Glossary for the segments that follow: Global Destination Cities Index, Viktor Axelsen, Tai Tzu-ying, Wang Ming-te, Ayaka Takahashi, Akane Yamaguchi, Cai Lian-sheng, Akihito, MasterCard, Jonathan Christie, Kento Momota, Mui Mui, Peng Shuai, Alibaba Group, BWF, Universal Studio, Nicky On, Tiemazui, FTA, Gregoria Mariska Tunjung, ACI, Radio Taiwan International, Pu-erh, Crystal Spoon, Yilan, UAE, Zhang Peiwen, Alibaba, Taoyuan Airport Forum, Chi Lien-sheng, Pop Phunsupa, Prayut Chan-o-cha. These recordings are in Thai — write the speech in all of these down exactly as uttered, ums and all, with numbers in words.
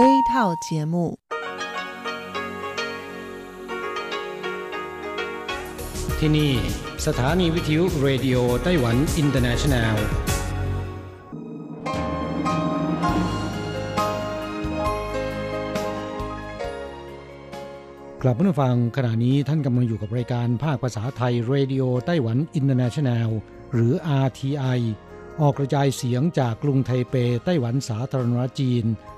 A 套节目ที่นี่สถานีวิทยุ Radio Taiwan Internationalกลับมาฟังขณะนี้ท่านกำลังอยู่กับรายการภาคภาษาไทย Radio Taiwan International หรือ อาร์ ที ไอ ออกกระจายเสียงจากกรุงไทเปไต้หวันสาธารณรัฐจีน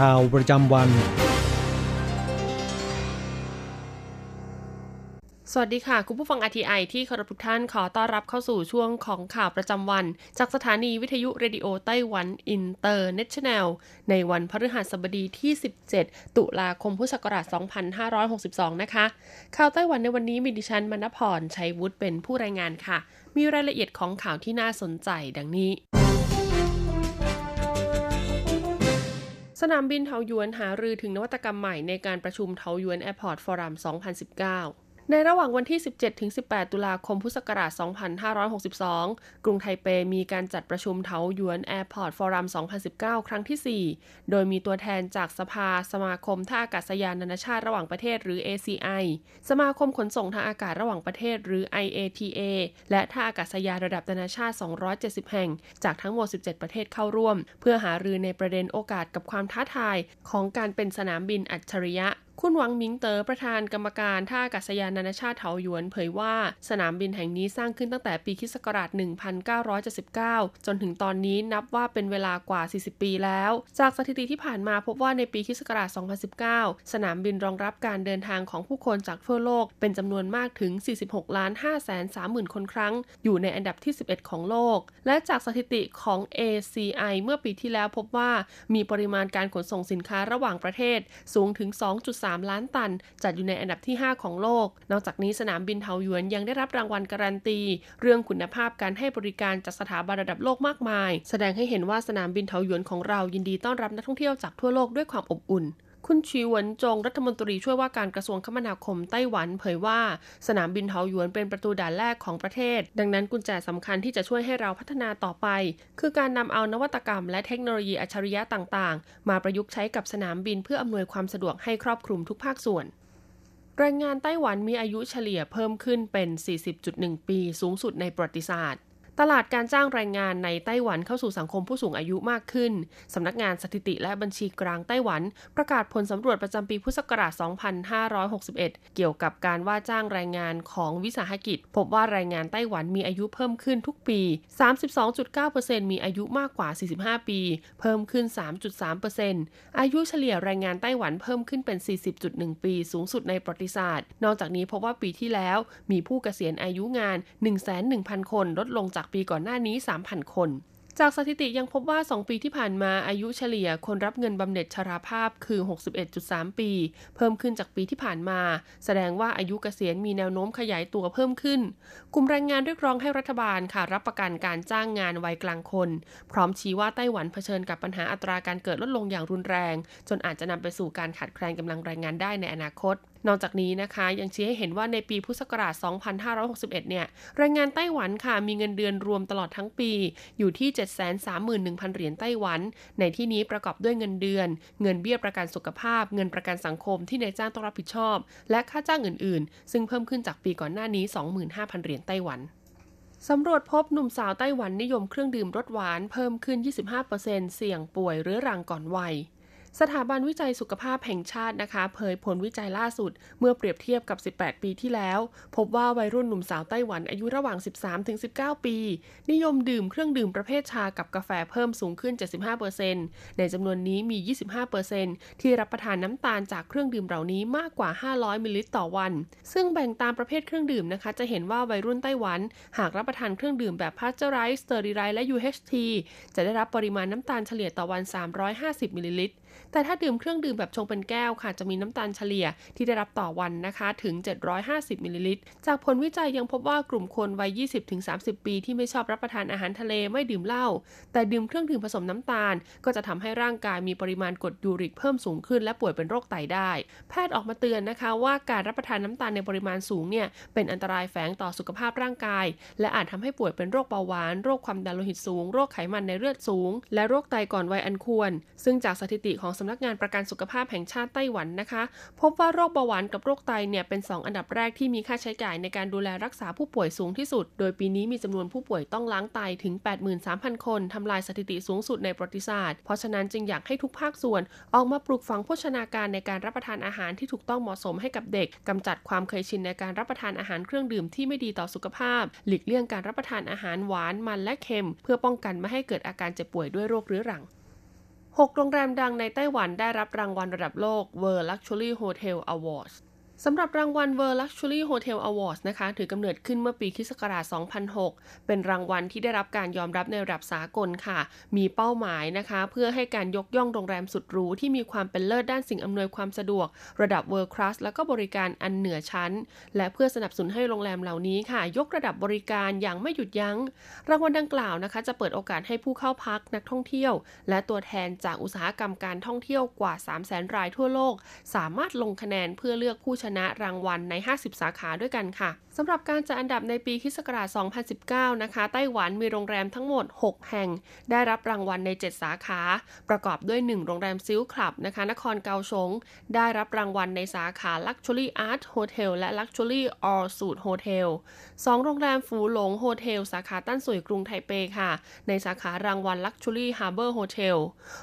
ข่าวประจำวันสวัสดีค่ะคุณผู้ฟัง อาร์ ที ไอ ที่เคารพทุกท่านขอต้อนรับเข้าสู่ช่วงของข่าวประจำวันจากสถานีวิทยุเรดิโอไต้หวันอินเตอร์เนชั่นแนลในวันพฤหัสบดีที่สิบเจ็ดตุลาคมพุทธศักราชสองพันห้าร้อยหกสิบสองนะคะข่าวไต้หวันในวันนี้มีดิฉันมณพรชัยวุฒิเป็นผู้รายงานค่ะมีรายละเอียดของข่าวที่น่าสนใจดังนี้สนามบินเถาหยวนหารือถึงนวัตกรรมใหม่ในการประชุมเถาหยวนแอร์พอร์ตฟอรัมสองพันสิบเก้าในระหว่างวันที่ สิบเจ็ดถึงสิบแปด ตุลาคมพุทธศักราช สองพันห้าร้อยหกสิบสอง กรุงไทเปมีการจัดประชุมเถาหยวนแอร์พอร์ตฟอรัมสองพันสิบเก้า ครั้งที่ สี่โดยมีตัวแทนจากสภาสมาคมท่าอากาศยานนานาชาติระหว่างประเทศหรือ เอ ซี ไอ สมาคมขนส่งทางอากาศระหว่างประเทศหรือ ไอ เอ ที เอ และท่าอากาศยานระดับนานาชาติสองร้อยเจ็ดสิบแห่งจากทั้งหมดสิบเจ็ดประเทศเข้าร่วมเพื่อหารือในประเด็นโอกาสกับความท้าทายของการเป็นสนามบินอัจฉริยะคุณหวังมิงเต๋อประธานกรรมการท่าอากาศยานนานาชาติเถาหยวนเผยว่าสนามบินแห่งนี้สร้างขึ้นตั้งแต่ปีคริสต์ศักราชหนึ่งพันเก้าร้อยเจ็ดสิบเก้าจนถึงตอนนี้นับว่าเป็นเวลากว่าสี่สิบปีแล้วจากสถิติที่ผ่านมาพบว่าในปีคริสต์ศักราชสองพันสิบเก้าสนามบินรองรับการเดินทางของผู้คนจากทั่วโลกเป็นจำนวนมากถึง สี่สิบหกล้านห้าแสนสามหมื่น คนครั้งอยู่ในอันดับที่สิบเอ็ดของโลกและจากสถิติของ เอ ซี ไอ เมื่อปีที่แล้วพบว่ามีปริมาณการขนส่งสินค้าระหว่างประเทศสูงถึง สองจุดสาม ล้านตันจัดอยู่ในอันดับที่ห้าของโลกนอกจากนี้สนามบินเถาหยวนยังได้รับรางวัลการันตีเรื่องคุณภาพการให้บริการจากสถาบันระดับโลกมากมายแสดงให้เห็นว่าสนามบินเถาหยวนของเรายินดีต้อนรับนักท่องเที่ยวจากทั่วโลกด้วยความอบอุ่นคุณชีหวนจงรัฐมนตรีช่วยว่าการกระทรวงคมนาคมไต้หวันเผยว่าสนามบินเถาหยวนเป็นประตูด่านแรกของประเทศดังนั้นกุญแจสำคัญที่จะช่วยให้เราพัฒนาต่อไปคือการนำเอานวัตกรรมและเทคโนโลยีอัจฉริยะต่างๆมาประยุกต์ใช้กับสนามบินเพื่ออำนวยความสะดวกให้ครอบคลุมทุกภาคส่วนแรงงานไต้หวันมีอายุเฉลี่ยเพิ่มขึ้นเป็น สี่สิบจุดหนึ่ง ปีสูงสุดในประวัติศาสตร์ตลาดการจ้างแรงงานในไต้หวันเข้าสู่สังคมผู้สูงอายุมากขึ้นสำนักงานสถิติและบัญชีกลางไต้หวันประกาศผลสำรวจประจำปีพุทธศักราช สองพันห้าร้อยหกสิบเอ็ด เกี่ยวกับการว่าจ้างแรงงานของวิสาหกิจพบว่าแรงงานไต้หวันมีอายุเพิ่มขึ้นทุกปี สามสิบสองจุดเก้าเปอร์เซ็นต์ มีอายุมากกว่าสี่สิบห้าปีเพิ่มขึ้น สามจุดสามเปอร์เซ็นต์ อายุเฉลี่ยแรงงานไต้หวันเพิ่มขึ้นเป็น สี่สิบจุดหนึ่ง ปีสูงสุดในประวัติศาสตร์นอกจากนี้พบว่าปีที่แล้วมีผู้เกษียณอายุงาน หนึ่งแสนหนึ่งพัน คนลดลงจากปีก่อนหน้านี้ สามพัน คนจากสถิติยังพบว่าสองปีที่ผ่านมาอายุเฉลี่ยคนรับเงินบำเหน็จชราภาพคือ หกสิบเอ็ดจุดสาม ปีเพิ่มขึ้นจากปีที่ผ่านมาแสดงว่าอายุเกษียณมีแนวโน้มขยายตัวเพิ่มขึ้นกลุ่มแรงงานเรียกร้องให้รัฐบาลค่ะรับประกันการจ้างงานวัยกลางคนพร้อมชี้ว่าไต้หวันเผชิญกับปัญหาอัตราการเกิดลดลงอย่างรุนแรงจนอาจจะนำไปสู่การขาดแคลนกำลังแรงงานได้ในอนาคตนอกจากนี้นะคะยังชี้ให้เห็นว่าในปีพุทธศักราช สองพันห้าร้อยหกสิบเอ็ด เนี่ยแรงงานไต้หวันค่ะมีเงินเดือนรวมตลอดทั้งปีอยู่ที่ เจ็ดแสนสามหมื่นหนึ่งพัน เหรียญไต้หวันในที่นี้ประกอบด้วยเงินเดือนเงินเบี้ยประกันสุขภาพเงินประกันสังคมที่นายจ้างต้องรับผิดชอบและค่าจ้างอื่นๆซึ่งเพิ่มขึ้นจากปีก่อนหน้านี้ สองหมื่นห้าพัน เหรียญไต้หวันสำรวจพบหนุ่มสาวไต้หวันนิยมเครื่องดื่มรสหวานเพิ่มขึ้น ยี่สิบห้าเปอร์เซ็นต์ เสี่ยงป่วยเรื้อรังก่อนวัยสถาบันวิจัยสุขภาพแห่งชาตินะคะเผยผลวิจัยล่าสุดเมื่อเปรียบเทียบกับสิบแปดปีที่แล้วพบว่าวัยรุ่นหนุ่มสาวไต้หวันอายุระหว่าง สิบสามถึงสิบเก้า ปีนิยมดื่มเครื่องดื่มประเภทชากับกาแฟเพิ่มสูงขึ้น เจ็ดสิบห้าเปอร์เซ็นต์ ในจำนวนนี้มี ยี่สิบห้าเปอร์เซ็นต์ ที่รับประทานน้ำตาลจากเครื่องดื่มเหล่านี้มากกว่า ห้าร้อย มิลลิลิตรต่อวันซึ่งแบ่งตามประเภทเครื่องดื่มนะคะจะเห็นว่าวัยรุ่นไต้หวันหากรับประทานเครื่องดื่มแบบพาสเจอไรซ์ สเตอร์ไรซ์และ ยู เอช ที จะได้รับปริมาณน้ำตาลเฉลี่ยต่อวัน สามร้อยห้าสิบ มิลลิลิตร แต่ถ้าดื่มเครื่องดื่มแบบชงเป็นแก้วค่ะจะมีน้ำตาลเฉลี่ยที่ได้รับต่อวันนะคะถึงเจ็ดร้อยห้าสิบมิลลิลิตรจากผลวิจัยยังพบว่ากลุ่มคนวัย ยี่สิบถึงสามสิบ ปีที่ไม่ชอบรับประทานอาหารทะเลไม่ดื่มเหล้าแต่ดื่มเครื่องดื่มผสมน้ำตาลก็จะทำให้ร่างกายมีปริมาณกรดยูริกเพิ่มสูงขึ้นและป่วยเป็นโรคไตได้แพทย์ออกมาเตือนนะคะว่าการรับประทานน้ำตาลในปริมาณสูงเนี่ยเป็นอันตรายแฝงต่อสุขภาพร่างกายและอาจทำให้ป่วยเป็นโรคเบาหวานโรคความดันโลหิตสูงโรคไขมันในเลือดสูงและโรคไตก่อนวัยอันควรซึ่งจากสถิติของสำนักงานประกันสุขภาพแห่งชาติไต้หวันนะคะพบว่าโรคเบาหวานกับโรคไตเนี่ยเป็นสองอันดับแรกที่มีค่าใช้จ่ายในการดูแลรักษาผู้ป่วยสูงที่สุดโดยปีนี้มีจำนวนผู้ป่วยต้องล้างไตถึง แปดหมื่นสามพัน คนทำลายสถิติสูงสุดในประวัติศาสตร์เพราะฉะนั้นจึงอยากให้ทุกภาคส่วนออกมาปลูกฝังโภชนาการในการรับประทานอาหารที่ถูกต้องเหมาะสมให้กับเด็กกำจัดความเคยชินในการรับประทานอาหารเครื่องดื่มที่ไม่ดีต่อสุขภาพหลีกเลี่ยงการรับประทานอาหารหวานมันและเค็มเพื่อป้องกันไม่ให้เกิดอาการเจ็บป่วยด้วยโรคเรื้อรังหกโรงแรมดังในไต้หวันได้รับรางวัลระดับโลก World Luxury Hotel Awardsสำหรับรางวัล World Luxury Hotel Awards นะคะถือกำเนิดขึ้นเมื่อปีคริสต์ศักราช สองพันหก เป็นรางวัลที่ได้รับการยอมรับในระดับสากลค่ะมีเป้าหมายนะคะเพื่อให้การยกย่องโรงแรมสุดหรูที่มีความเป็นเลิศด้านสิ่งอำนวยความสะดวกระดับ World Class และก็บริการอันเหนือชั้นและเพื่อสนับสนุนให้โรงแรมเหล่านี้ค่ะยกระดับบริการอย่างไม่หยุดยั้งรางวัลดังกล่าวนะคะจะเปิดโอกาสให้ผู้เข้าพักนักท่องเที่ยวและตัวแทนจากอุตสาหกรรมการท่องเที่ยวกว่า สามแสน รายทั่วโลกสามารถลงคะแนนเพื่อเลือกผู้ชนะรางวัลในห้าสิบสาขาด้วยกันค่ะสำหรับการจัดอันดับในปีคริสต์ศักราช สองพันสิบเก้า นะคะไต้หวันมีโรงแรมทั้งหมดหกแห่งได้รับรางวัลในเจ็ดสาขาประกอบด้วยหนึ่งโรงแรมซิลคลับนะคะนครเกาสงได้รับรางวัลในสาขา Luxury Art Hotel และ Luxury All Suite Hotel สองโรงแรมฝูหลง Hotel สาขาตั้นสุยกรุงไทเปค่ะในสาขารางวัล Luxury Harbor Hotel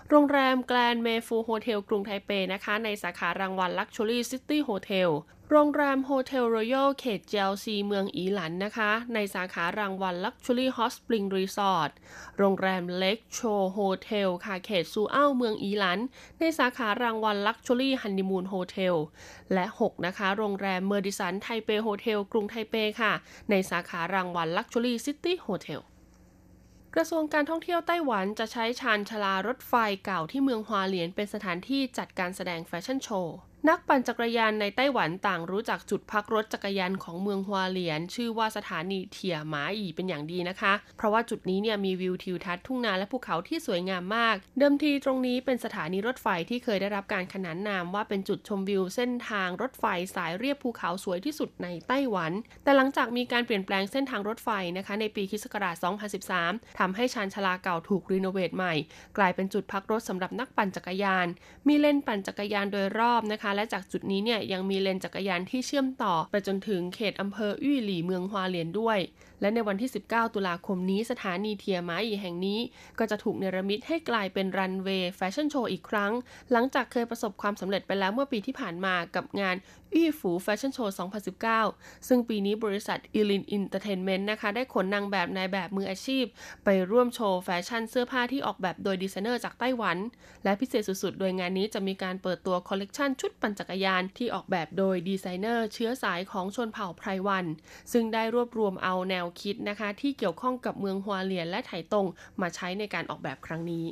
โรงแรม Grand Meifu Hotel กรุงไทเปนะคะในสาขารางวัล Luxury City Hotelโรงแรมโฮเทลรอยัลเขตเจลซีเมืองอีหลันนะคะในสาขารางวัล Luxury Hot Spring Resort โรงแรมเล็กโชโฮเทลค่ะเขตซูเอ้าเมืองอีหลันในสาขารางวัล Luxury Honeymoon Hotel และหกนะคะโรงแรมเมอร์ดิสันไทเปโฮเทลกรุงไทเปค่ะในสาขารางวัล Luxury City Hotelกระทรวงการท่องเที่ยวไต้หวันจะใช้ชานชลารถไฟเก่าที่เมืองฮวาเหลียนเป็นสถานที่จัดการแสดงแฟชั่นโชว์นักปั่นจักรยานในไต้หวันต่างรู้จักจุดพักรถจักรยานของเมืองฮวาเหลียนชื่อว่าสถานีเถี่ยหมาอีเป็นอย่างดีนะคะเพราะว่าจุดนี้เนี่ยมีวิวทิวทัศน์ทุ่งนาและภูเขาที่สวยงามมากเดิมทีตรงนี้เป็นสถานีรถไฟที่เคยได้รับการขนานนามว่าเป็นจุดชมวิวเส้นทางรถไฟสายเรียบภูเขาสวยที่สุดในไต้หวันแต่หลังจากมีการเปลี่ยนแปลงเส้นทางรถไฟนะคะในปีคริสต์ศักราช สองพันสิบสามทำให้ชานชลาเก่าถูกรีโนเวทใหม่กลายเป็นจุดพักรถสำหรับนักปั่นจักรยานมีเลนปั่นจักรยานโดยรอบนะคะและจากจุดนี้เนี่ยยังมีเลนจักรยานที่เชื่อมต่อไปจนถึงเขตอำเภออุ้ยหลี่เมืองฮวาเหลียนด้วยและในวันที่สิบเก้าตุลาคมนี้สถานีเทียม้าอีแห่งนี้ก็จะถูกเนรมิตให้กลายเป็นรันเวย์แฟชั่นโชว์อีกครั้งหลังจากเคยประสบความสำเร็จไปแล้วเมื่อปีที่ผ่านมากับงานอี้ฝูแฟชั่นโชว์สองพันสิบเก้าซึ่งปีนี้บริษัทอีลินอินเตอร์เทนเมนต์นะคะได้ขนนางแบบนายแบบมืออาชีพไปร่วมโชว์แฟชั่นเสื้อผ้าที่ออกแบบโดยดีไซเนอร์จากไต้หวันและพิเศษสุดๆโดยงานนี้จะมีการเปิดตัวคอลเลกชันชุดปั่นจักรยานที่ออกแบบโดยดีไซเนอร์เชื้อสายของชนเผ่าไพรวันซึ่งได้รวบรวมเอาแนวคิดนะคะที่เกี่ยวข้องกับเมืองฮวาเหลียนและไถตงมาใช้ในการออกแบบครั้งนี้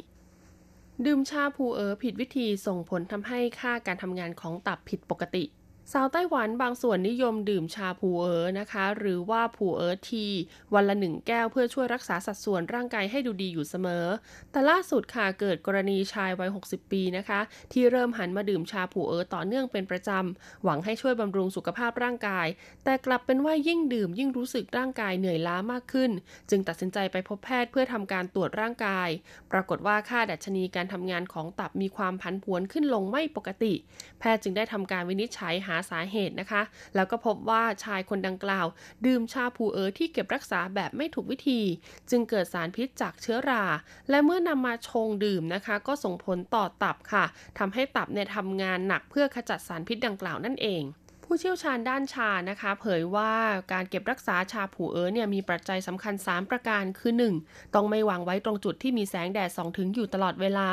ดื่มชาผูเอ๋อผิดวิธีส่งผลทำให้ค่าการทำงานของตับผิดปกติชาวไต้หวันบางส่วนนิยมดื่มชาผูเอ๋อนะคะหรือว่าผูเอ๋อทีวันละหนึ่งแก้วเพื่อช่วยรักษาสัดส่วนร่างกายให้ดูดีอยู่เสมอแต่ล่าสุดค่ะเกิดกรณีชายวัยหกสิบปีนะคะที่เริ่มหันมาดื่มชาผูเอ๋อต่อเนื่องเป็นประจำหวังให้ช่วยบำรุงสุขภาพร่างกายแต่กลับเป็นว่ายิ่งดื่มยิ่งรู้สึกร่างกายเหนื่อยล้ามากขึ้นจึงตัดสินใจไปพบแพทย์เพื่อทำการตรวจร่างกายปรากฏว่าค่าดัชนีการทำงานของตับมีความผันผวนขึ้นลงไม่ปกติแพทย์จึงได้ทำการวินิจฉัยหาสาเหตุนะคะแล้วก็พบว่าชายคนดังกล่าวดื่มชาผูเอ๋อที่เก็บรักษาแบบไม่ถูกวิธีจึงเกิดสารพิษจากเชื้อราและเมื่อนำมาชงดื่มนะคะก็ส่งผลต่อตับค่ะทำให้ตับเนี่ยทำงานหนักเพื่อขจัดสารพิษดังกล่าวนั่นเองผู้ ผู้เชี่ยวชาญด้านชานะคะเผยว่าการเก็บรักษาชาผู่เอ๋อเนี่ยมีปัจจัยสำคัญสามประการคือหนึ่งต้องไม่วางไว้ตรงจุดที่มีแสงแดดส่องถึงอยู่ตลอดเวลา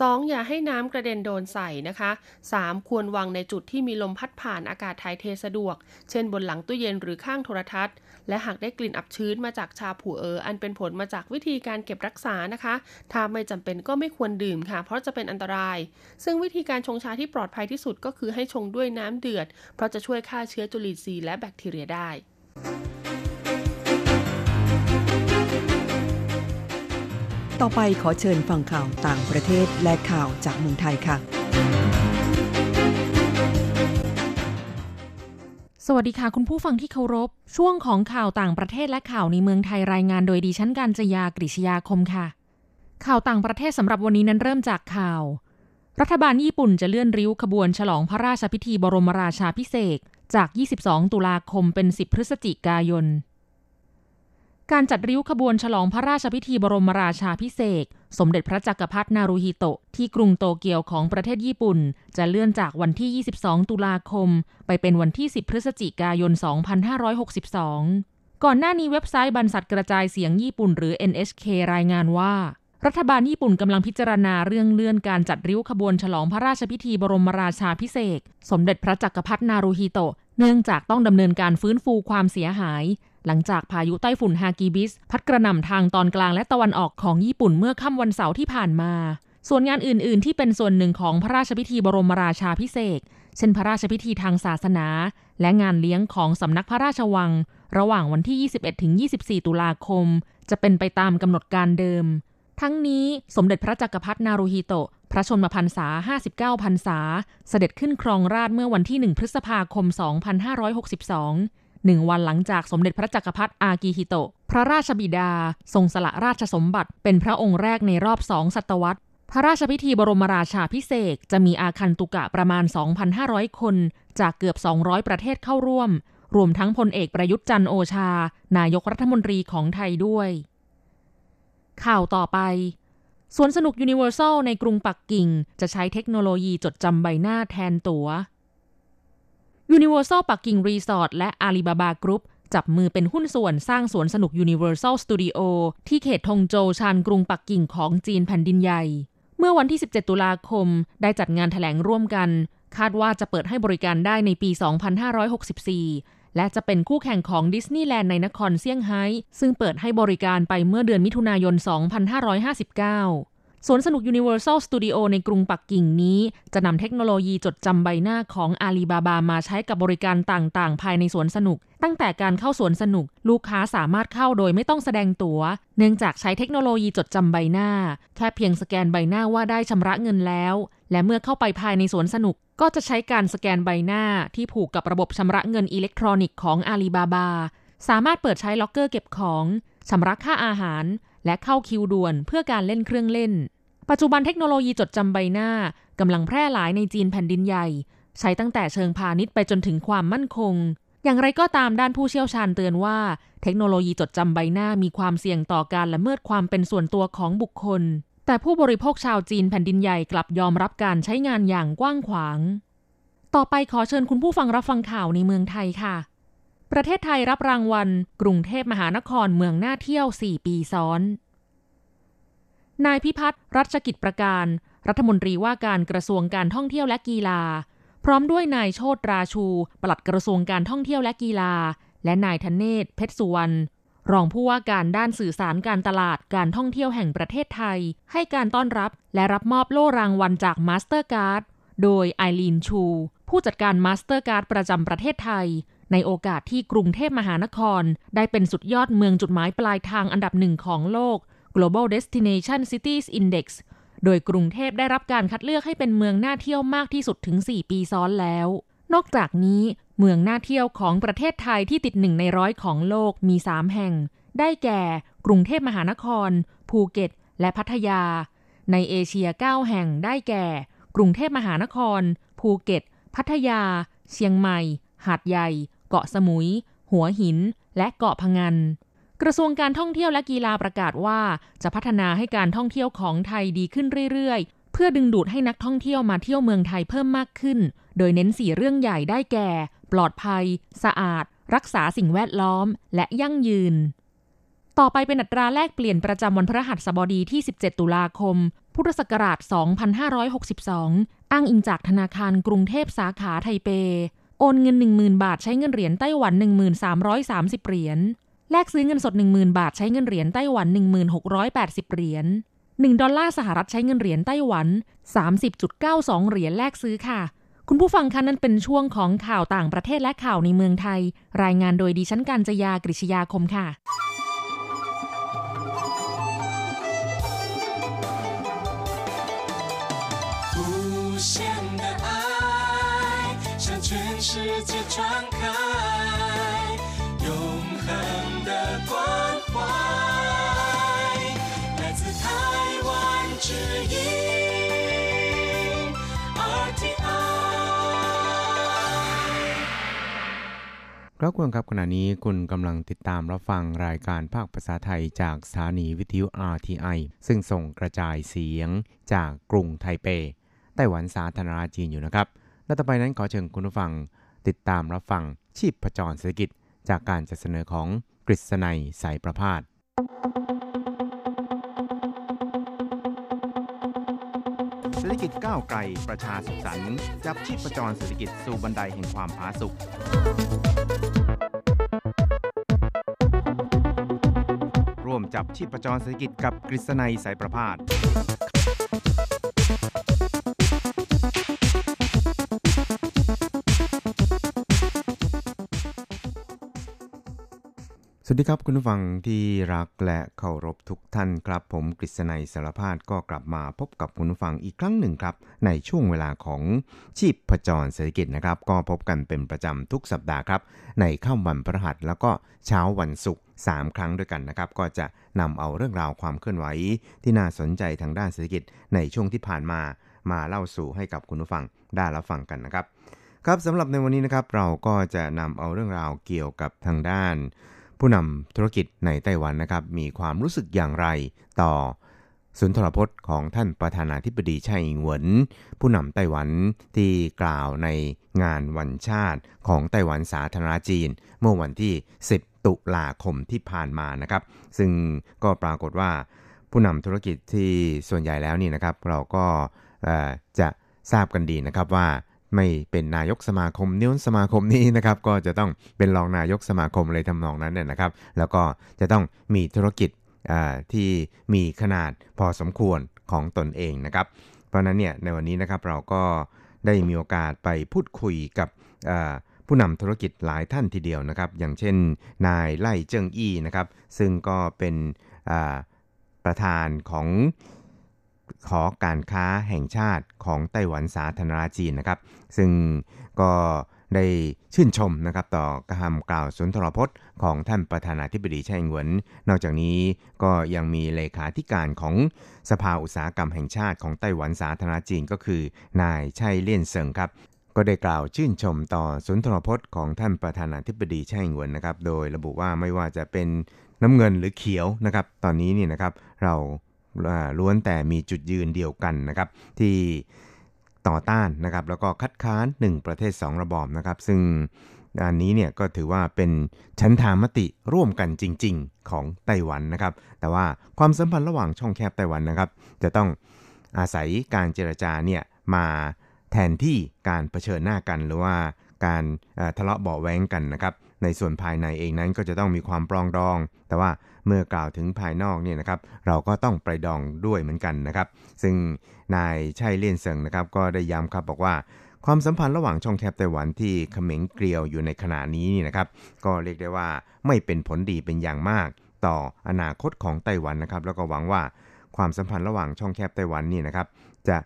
สองอย่าให้น้ำกระเด็นโดนใส่นะคะสามควรวางในจุดที่มีลมพัดผ่านอากาศถ่ายเทสะดวกเช่นบนหลังตู้เย็นหรือข้างโทรทัศน์และหากได้กลิ่นอับชื้นมาจากชาผู่เอ๋ออันเป็นผลมาจากวิธีการเก็บรักษานะคะถ้าไม่จำเป็นก็ไม่ควรดื่มค่ะเพราะจะเป็นอันตรายซึ่งวิธีการชงชาที่ปลอดภัยที่สุดก็คือให้ชงด้วยน้ำเดือดเพราะจะช่วยฆ่าเชื้อจุลินทรีย์และแบคทีเรียได้ต่อไปขอเชิญฟังข่าวต่างประเทศและข่าวจากเมืองไทยค่ะสวัสดีค่ะคุณผู้ฟังที่เคารพช่วงของข่าวต่างประเทศและข่าวในเมืองไทยรายงานโดยดิฉันกัญจยากฤษยาคมค่ะข่าวต่างประเทศสำหรับวันนี้นั้นเริ่มจากข่าวรัฐบาลญี่ปุ่นจะเลื่อนริ้วขบวนฉลองพระราชพิธีบรมราชาภิเษกจากยี่สิบสองตุลาคมเป็นสิบพฤศจิกายนการจัดริ้วขบวนฉลองพระราชพิธีบรมราชาภิเษกสมเด็จพระจักรพรรดินารูฮิโตะที่กรุงโตเกียวของประเทศญี่ปุ่นจะเลื่อนจากวันที่ยี่สิบสองตุลาคมไปเป็นวันที่สิบพฤศจิกายนสองพันห้าร้อยหกสิบสองก่อนหน้านี้เว็บไซต์บรรษัทกระจายเสียงญี่ปุ่นหรือ เอ็น เอช เค รายงานว่ารัฐบาลญี่ปุ่นกำลังพิจารณาเรื่องเลื่อนการจัดริ้วขบวนฉลองพระราชพิธีบรมราชาภิเษกสมเด็จพระจักรพรรดินารูฮิโตะเนื่องจากต้องดำเนินการฟื้นฟูความเสียหายหลังจากพายุไต้ฝุ่นฮากิบิสพัดกระหน่ำทางตอนกลางและตะวันออกของญี่ปุ่นเมื่อค่ำวันเสาร์ที่ผ่านมาส่วนงานอื่นๆที่เป็นส่วนหนึ่งของพระราชพิธีบรมราชาภิเษกเช่นพระราชพิธีทางศาสนาและงานเลี้ยงของสำนักพระราชวังระหว่างวันที่ ยี่สิบเอ็ดถึงยี่สิบสี่ ตุลาคมจะเป็นไปตามกำหนดการเดิมทั้งนี้สมเด็จพระจักรพรรดินารูฮิโตะพระชนมพรรษาห้าสิบเก้าพรรษาเสด็จขึ้นครองราชย์เมื่อวันที่หนึ่งพฤษภาคมสองพันห้าร้อยหกสิบสองหนึ่งวันหลังจากสมเด็จพระจักรพรรดิอากิฮิโตะพระราชบิดาทรงสละราชสมบัติเป็นพระองค์แรกในรอบสองศตวรรษพระราชพิธีบรมราชาภิเษกจะมีอาคันตุกะประมาณ สองพันห้าร้อย คนจากเกือบสองร้อยประเทศเข้าร่วมรวมทั้งพลเอกประยุทธ์จันทร์โอชานายกรัฐมนตรีของไทยด้วยข่าวต่อไปสวนสนุก Universal ในกรุงปักกิ่งจะใช้เทคโนโลยีจดจำใบหน้าแทนตั๋วUniversal Beijing Resort และ Alibaba Group จับมือเป็นหุ้นส่วนสร้างสวนสนุก Universal Studio ที่เขตทงโจวชานกรุงปักกิ่งของจีนแผ่นดินใหญ่เมื่อวันที่สิบเจ็ดตุลาคมได้จัดงานแถลงร่วมกันคาดว่าจะเปิดให้บริการได้ในปีสองพันห้าร้อยหกสิบสี่และจะเป็นคู่แข่งของดิสนีย์แลนด์ในนครเซี่ยงไฮ้ซึ่งเปิดให้บริการไปเมื่อเดือนมิถุนายนสองพันห้าร้อยห้าสิบเก้าสวนสนุก Universal Studio ในกรุงปักกิ่งนี้จะนำเทคโนโลยีจดจำใบหน้าของ Alibaba มาใช้กับบริการต่างๆภายในสวนสนุกตั้งแต่การเข้าสวนสนุกลูกค้าสามารถเข้าโดยไม่ต้องแสดงตั๋วเนื่องจากใช้เทคโนโลยีจดจำใบหน้าแค่เพียงสแกนใบหน้าว่าได้ชำระเงินแล้วและเมื่อเข้าไปภายในสวนสนุกก็จะใช้การสแกนใบหน้าที่ผูกกับระบบชำระเงินอิเล็กทรอนิกส์ของ Alibaba สามารถเปิดใช้ล็อกเกอร์เก็บของชำระค่าอาหารและเข้าคิวด่วนเพื่อการเล่นเครื่องเล่นปัจจุบันเทคโนโลยีจดจำใบหน้ากำลังแพร่หลายในจีนแผ่นดินใหญ่ใช้ตั้งแต่เชิงพาณิชย์ไปจนถึงความมั่นคงอย่างไรก็ตามด้านผู้เชี่ยวชาญเตือนว่าเทคโนโลยีจดจำใบหน้ามีความเสี่ยงต่อการละเมิดความเป็นส่วนตัวของบุคคลแต่ผู้บริโภคชาวจีนแผ่นดินใหญ่กลับยอมรับการใช้งานอย่างกว้างขวางต่อไปขอเชิญคุณผู้ฟังรับฟังข่าวในเมืองไทยค่ะประเทศไทยรับรางวัลกรุงเทพมหานครเมืองน่าเที่ยวสี่ปีซ้อนนายพิพัฒน์รัชกิจประการรัฐมนตรีว่าการกระทรวงการท่องเที่ยวและกีฬาพร้อมด้วยนายโชติราชูปลัดกระทรวงการท่องเที่ยวและกีฬาและนายธเนศเพชรสุวรรณรองผู้ว่าการด้านสื่อสารการตลาดการท่องเที่ยวแห่งประเทศไทยให้การต้อนรับและรับมอบโล่รางวัลจาก MasterCard โดยไอลีนชูผู้จัดการ MasterCard ประจำประเทศไทยในโอกาสที่กรุงเทพมหานครได้เป็นสุดยอดเมืองจุดหมายปลายทางอันดับหนึ่งของโลก Global Destination Cities Index โดยกรุงเทพได้รับการคัดเลือกให้เป็นเมืองน่าเที่ยวมากที่สุดถึงสี่ปีซ้อนแล้วนอกจากนี้เมืองน่าเที่ยวของประเทศไทยที่ติดหนึ่งในร้อยของโลกมีสามแห่งได้แก่กรุงเทพมหานครภูเก็ตและพัทยาในเอเชียเก้าแห่งได้แก่กรุงเทพมหานครภูเก็ตพัทยาเชียงใหม่หาดใหญ่เกาะสมุยหัวหินและเกาะพะงันกระทรวงการท่องเที่ยวและกีฬาประกาศว่าจะพัฒนาให้การท่องเที่ยวของไทยดีขึ้นเรื่อยๆเพื่อดึงดูดให้นักท่องเที่ยวมาเที่ยวเมืองไทยเพิ่มมากขึ้นโดยเน้นสี่เรื่องใหญ่ได้แก่ ปลอดภัยสะอาดรักษาสิ่งแวดล้อมและยั่งยืนต่อไปเป็นอัตราแลกเปลี่ยนประจำวันพฤหัสบดีที่สิบเจ็ดตุลาคมพุทธศักราชสองพันห้าร้อยหกสิบสองอ้างอิงจากธนาคารกรุงเทพสาขาไทเปโอนเงิน หนึ่งหมื่น บาทใช้เงินเหรียญไต้หวัน หนึ่งพันสามร้อยสามสิบ เหรียญแลกซื้อเงินสด หนึ่งหมื่น บาทใช้เงินเหรียญไต้หวัน หนึ่งพันหกร้อยแปดสิบ เหรียญหนึ่งดอลลาร์สหรัฐใช้เงินเหรียญไต้หวัน สามสิบจุดเก้าสอง เหรียญแลกซื้อค่ะคุณผู้ฟังคะนั่นเป็นช่วงของข่าวต่างประเทศและข่าวในเมืองไทยรายงานโดยดิฉันกัญจยากฤษยาคมค่ะครับคุณครับขณะนี้คุณกำลังติดตามรับฟังรายการภาคภาษาไทยจากสถานีวิทยุ อาร์ ที ไอ ซึ่งส่งกระจายเสียงจากกรุงไทเปไต้หวันสาธารณรัฐจีนอยู่นะครับและต่อไปนั้นขอเชิญคุณผู้ฟังติดตามรับฟังชีพจรเศรษฐกิจจากการจัดเสนอของกฤษณัยสายประภาสเศรษฐกิจก้าวไกลประชาสุขสันต์จับชีพจรเศรษฐกิจสู่บันไดแห่งความผาสุกร่วมจับชีพจรเศรษฐกิจกับกฤษณัยสายประภาสสวัสดีครับคุณผู้ฟังที่รักและเคารพทุกท่านครับผมกฤษณัยสารพาดก็กลับมาพบกับคุณผู้ฟังอีกครั้งหนึ่งครับในช่วงเวลาของชีพจรเศรษฐกิจนะครับก็พบกันเป็นประจำทุกสัปดาห์ครับในค่ำวันพฤหัสแล้วก็เช้าวันศุกร์สามครั้งด้วยกันนะครับก็จะนำเอาเรื่องราวความเคลื่อนไหวที่น่าสนใจทางด้านเศรษฐกิจในช่วงที่ผ่านมามาเล่าสู่ให้กับคุณผู้ฟังได้รับฟังกันนะครับครับสำหรับในวันนี้นะครับเราก็จะนำเอาเรื่องราวเกี่ยวกับทางด้านผู้นำธุรกิจในไต้หวันนะครับมีความรู้สึกอย่างไรต่อสุนทรพจน์ของท่านประธานาธิบดีไช่อิงเหวินผู้นำไต้หวันที่กล่าวในงานวันชาติของไต้หวันสาธารณรัฐจีนเมื่อวันที่สิบตุลาคมที่ผ่านมานะครับซึ่งก็ปรากฏว่าผู้นำธุรกิจที่ส่วนใหญ่แล้วนี่นะครับเราก็จะทราบกันดีนะครับว่าไม่เป็นนายกสมาคมนิ้วสมาคมนี้นะครับก็จะต้องเป็นรองนายกสมาคมอะไรทำนองนั้นเนี่ยนะครับแล้วก็จะต้องมีธุรกิจที่มีขนาดพอสมควรของตนเองนะครับเพราะนั้นเนี่ยในวันนี้นะครับเราก็ได้มีโอกาสไปพูดคุยกับผู้นำธุรกิจหลายท่านทีเดียวนะครับอย่างเช่นนายไล่เจิ้งอี้นะครับซึ่งก็เป็นประธานของหอการค้าแห่งชาติของไต้หวันสาธารณรัฐจีนนะครับซึ่งก็ได้ชื่นชมนะครับต่อคำกล่าวสุนทรพจน์ของท่านประธานาธิบดีไช่อิงเหวินนอกจากนี้ก็ยังมีเลขาธิการของสภาอุตสาหกรรมแห่งชาติของไต้หวันสาธารณรัฐจีนก็คือนายไช่เลี่ยนเซิงครับก็ได้กล่าวชื่นชมต่อสุนทรพจน์ของท่านประธานาธิบดีไช่อิงเหวินนะครับโดยระบุว่าไม่ว่าจะเป็นน้ำเงินหรือเขียวนะครับตอนนี้นี่นะครับเราล้วนแต่มีจุดยืนเดียวกันนะครับที่ต่อต้านนะครับแล้วก็คัดค้านหนึ่งประเทศสองระบอบนะครับซึ่งอันนี้เนี่ยก็ถือว่าเป็นฉันทามติร่วมกันจริงๆของไต้หวันนะครับแต่ว่าความสัมพันธ์ระหว่างช่องแคบไต้หวันนะครับจะต้องอาศัยการเจรจาเนี่ยมาแทนที่การเผชิญหน้ากันหรือว่าการทะเลาะเบาะแว้งกันนะครับในส่วนภายในเองนั้นก็จะต้องมีความปรองดองแต่ว่าเมื่อกล่าวถึงภายนอกเนี่ยนะครับเราก็ต้องไปดองด้วยเหมือนกันนะครับซึ่งนายไช่เลี่ยนเซิงนะครับก็ได้ย้ำครับบอกว่าความสัมพันธ์ระหว่างช่องแคบไต้หวันที่เขม็งเกลียวอยู่ในขณะนี้นี่นะครับก็เรียกได้ว่าไม่เป็นผลดีเป็นอย่างมากต่ออนาคตของไต้หวันนะครับแล้วก็หวังว่าความสัมพันธ์ระหว่างช่องแคบไต้หวันนี่นะครับจะ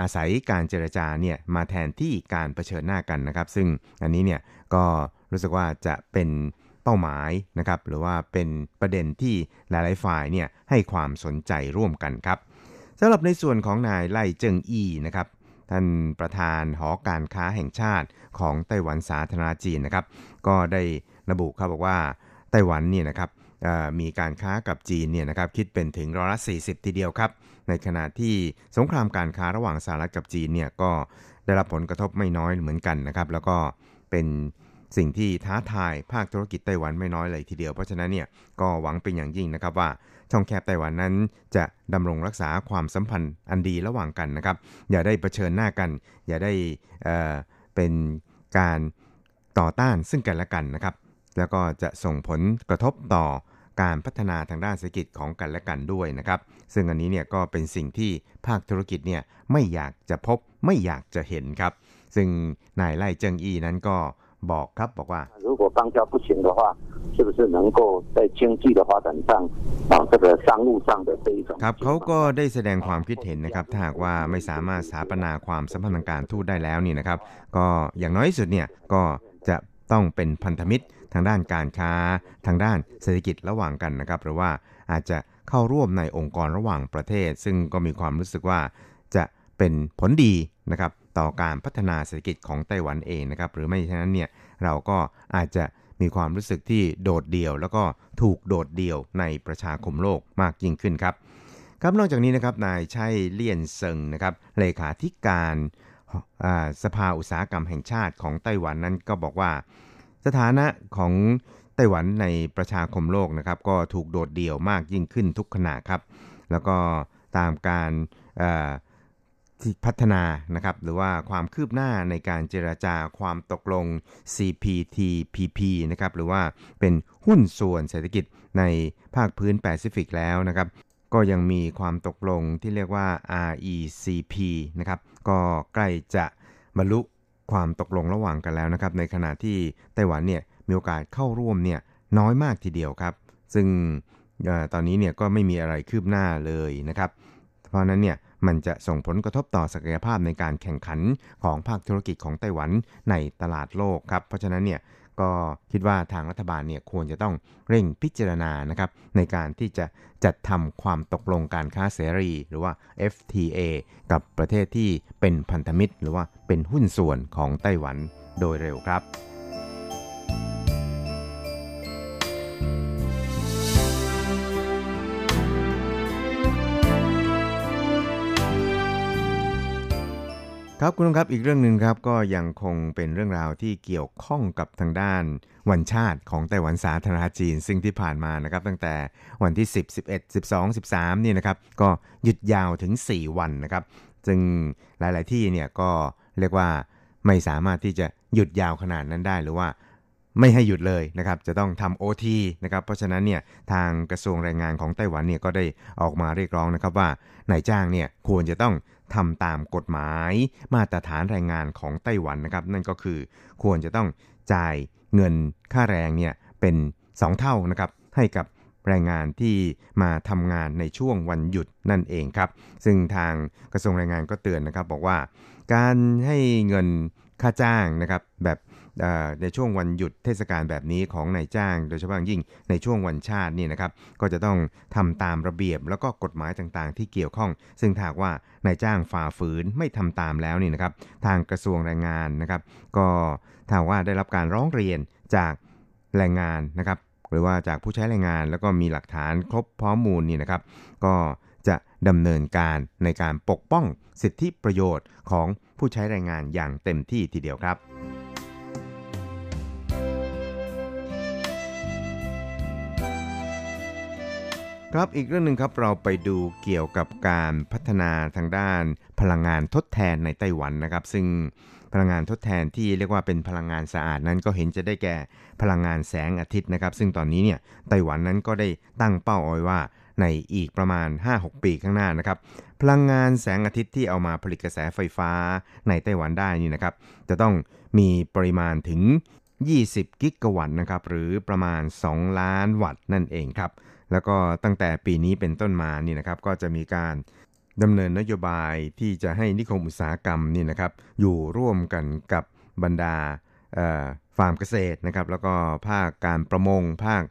อาศัยการเจรจาเนี่ยมาแทนที่การเผชิญหน้ากันนะครับซึ่งอันนี้เนี่ยก็รู้สึกว่าจะเป็นเป้าหมายนะครับหรือว่าเป็นประเด็นที่หลายๆฝ่ายเนี่ยให้ความสนใจร่วมกันครับสำหรับในส่วนของนายไล่เจิงอี้นะครับท่านประธานหอการค้าแห่งชาติของไต้หวันสาธารณรัฐจีนนะครับก็ได้ระบุครับบอกว่าไต้หวันเนี่ยนะครับมีการค้ากับจีนเนี่ยนะครับคิดเป็นถึงร้อยละสี่สิบทีเดียวครับในขณะที่สงครามการค้าระหว่างสหรัฐกับจีนเนี่ยก็ได้รับผลกระทบไม่น้อยเหมือนกันนะครับแล้วก็ เป็นสิ่งที่ท้าทายภาคธุรกิจไต้หวันไม่น้อยเลยทีเดียวเพราะฉะนั้นเนี่ยก็หวังเป็นอย่างยิ่งนะครับว่าช่องแคบไต้หวันนั้นจะดำรงรักษาความสัมพันธ์อันดีระหว่างกันนะครับอย่าได้เผชิญหน้ากันอย่าได้เอ่อเป็นการต่อต้านซึ่งกันและกันนะครับแล้วก็จะส่งผลกระทบต่อการพัฒนาทางด้านเศรษฐกิจของกันและกันด้วยนะครับซึ่งอันนี้เนี่ยก็เป็นสิ่งที่ภาคธุรกิจเนี่ยไม่อยากจะพบไม่อยากจะเห็นครับซึ่งนายไล่เจิงอี้นั้นก็บอกครับบอกว่า如果邦交不行的话是不是能够在经济的发展上啊这个商务上的这一种ครับเขาก็ได้แสดงความคิดเห็นนะครับถ้าหากว่าไม่สามารถสถาปนาความสัมพันธ์ทางการทูตได้แล้วนี่นะครับก็อย่างน้อยที่สุดเนี่ยก็จะต้องเป็นพันธมิตรทางด้านการค้าทางด้านเศรษฐกิจระหว่างกันนะครับหรือว่าอาจจะเข้าร่วมในองค์กรระหว่างประเทศซึ่งก็มีความรู้สึกว่าจะเป็นผลดีนะครับต่อการพัฒนาเศรษฐกิจของไต้หวันเองนะครับหรือไม่เช่นนั้นเนี่ยเราก็อาจจะมีความรู้สึกที่โดดเดี่ยวแล้วก็ถูกโดดเดี่ยวในประชาคมโลกมากยิ่งขึ้นครับครับนอกจากนี้นะครับนายชัยเลี่ยนเซิงนะครับเลขาธิการสภาอุตสาหกรรมแห่งชาติของไต้หวันนั้นก็บอกว่าสถานะของไต้หวันในประชาคมโลกนะครับก็ถูกโดดเดี่ยวมากยิ่งขึ้นทุกขณะครับแล้วก็ตามการพัฒนานะครับหรือว่าความคืบหน้าในการเจรจาความตกลง ซี พี ที พี พี นะครับหรือว่าเป็นหุ้นส่วนเศรษฐกิจในภาคพื้นแปซิฟิกแล้วนะครับก็ยังมีความตกลงที่เรียกว่า อาร์ อี ซี พี นะครับก็ใกล้จะบรรลุความตกลงระหว่างกันแล้วนะครับในขณะที่ไต้หวันเนี่ยมีโอกาสเข้าร่วมเนี่ยน้อยมากทีเดียวครับซึ่งตอนนี้เนี่ยก็ไม่มีอะไรคืบหน้าเลยนะครับเพราะนั้นเนี่ยมันจะส่งผลกระทบต่อศักยภาพในการแข่งขันของภาคธุรกิจของไต้หวันในตลาดโลกครับเพราะฉะนั้นเนี่ยก็คิดว่าทางรัฐบาลเนี่ยควรจะต้องเร่งพิจารณานะครับในการที่จะจัดทำความตกลงการค้าเสรีหรือว่า เอฟ ที เอ กับประเทศที่เป็นพันธมิตรหรือว่าเป็นหุ้นส่วนของไต้หวันโดยเร็วครับครับคุณครับอีกเรื่องนึงครับก็ยังคงเป็นเรื่องราวที่เกี่ยวข้องกับทางด้านวันชาติของไต้หวันสาธารณรัฐจีนซึ่งที่ผ่านมานะครับตั้งแต่วันที่สิบ สิบเอ็ด สิบสอง สิบสามนี่นะครับก็หยุดยาวถึงสี่วันนะครับซึ่งหลายๆที่เนี่ยก็เรียกว่าไม่สามารถที่จะหยุดยาวขนาดนั้นได้หรือว่าไม่ให้หยุดเลยนะครับจะต้องทำ โอ ที นะครับเพราะฉะนั้นเนี่ยทางกระทรวงแรงงานของไต้หวันเนี่ยก็ได้ออกมาเรียกร้องนะครับว่านายจ้างเนี่ยควรจะต้องทำตามกฎหมายมาตรฐานแรงงานของไต้หวันนะครับนั่นก็คือควรจะต้องจ่ายเงินค่าแรงเนี่ยเป็นสองเท่านะครับให้กับแรงงานที่มาทำงานในช่วงวันหยุดนั่นเองครับซึ่งทางกระทรวงแรงงานก็เตือนนะครับบอกว่าการให้เงินค่าจ้างนะครับแบบในช่วงวันหยุดเทศกาลแบบนี้ของนายจ้างโดยเฉพาะอย่างยิ่งในช่วงวันชาตินี่นะครับก็จะต้องทำตามระเบียบแล้วก็กฎหมายต่างๆที่เกี่ยวข้องซึ่งหากว่านายจ้างฝ่าฝืนไม่ทำตามแล้วนี่นะครับทางกระทรวงแรงงานนะครับก็ถ้าว่าได้รับการร้องเรียนจากแรงงานนะครับหรือว่าจากผู้ใช้แรงงานแล้วก็มีหลักฐานครบพร้อมมูลนี่นะครับก็จะดำเนินการในการปกป้องสิทธิประโยชน์ของผู้ใช้แรงงานอย่างเต็มที่ทีเดียวครับครับอีกเรื่องนึงครับเราไปดูเกี่ยวกับการพัฒนาทางด้านพลังงานทดแทนในไต้หวันนะครับซึ่งพลังงานทดแทนที่เรียกว่าเป็นพลังงานสะอาดนั้นก็เห็นจะได้แก่พลังงานแสงอาทิตย์นะครับซึ่งตอนนี้เนี่ยไต้หวันนั้นก็ได้ตั้งเป้าเอาไว้ว่าในอีกประมาณ ห้าหกปีข้างหน้านะครับพลังงานแสงอาทิตย์ที่เอามาผลิตกระแสไฟฟ้าในไต้หวันได้นี่นะครับจะต้องมีปริมาณถึงยี่สิบกิกะวัตต์นะครับหรือประมาณสองล้านวัตต์นั่นเองครับแล้วก็ตั้งแต่ปีนี้เป็นต้นมานี่นะครับก็จะมีการดำเนินนโยบายที่จะให้นิคมอุตสาหกรรมนี่นะครับอยู่ร่วมกันกับบรรดาฟาร์มเกษตรนะครับแล้วก็ภาคการประมงภาค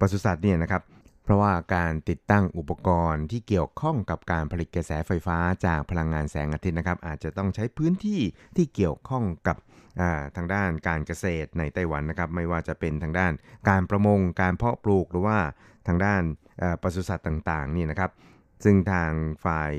ปศุสัตว์เนี่ยนะครับเพราะว่าการติดตั้งอุปกรณ์ที่เกี่ยวข้องกับการผลิตกระแสไฟฟ้าจากพลังงานแสงอาทิตย์นะครับอาจจะต้องใช้พื้นที่ที่เกี่ยวข้องกับทางด้านการเกษตรในไต้หวันนะครับไม่ว่าจะเป็นทางด้านการประมงการเพาะปลูกหรือว่าทางด้านปศุสัตว์ต่างๆนี่นะครับ ซึ่งทางฝ่าย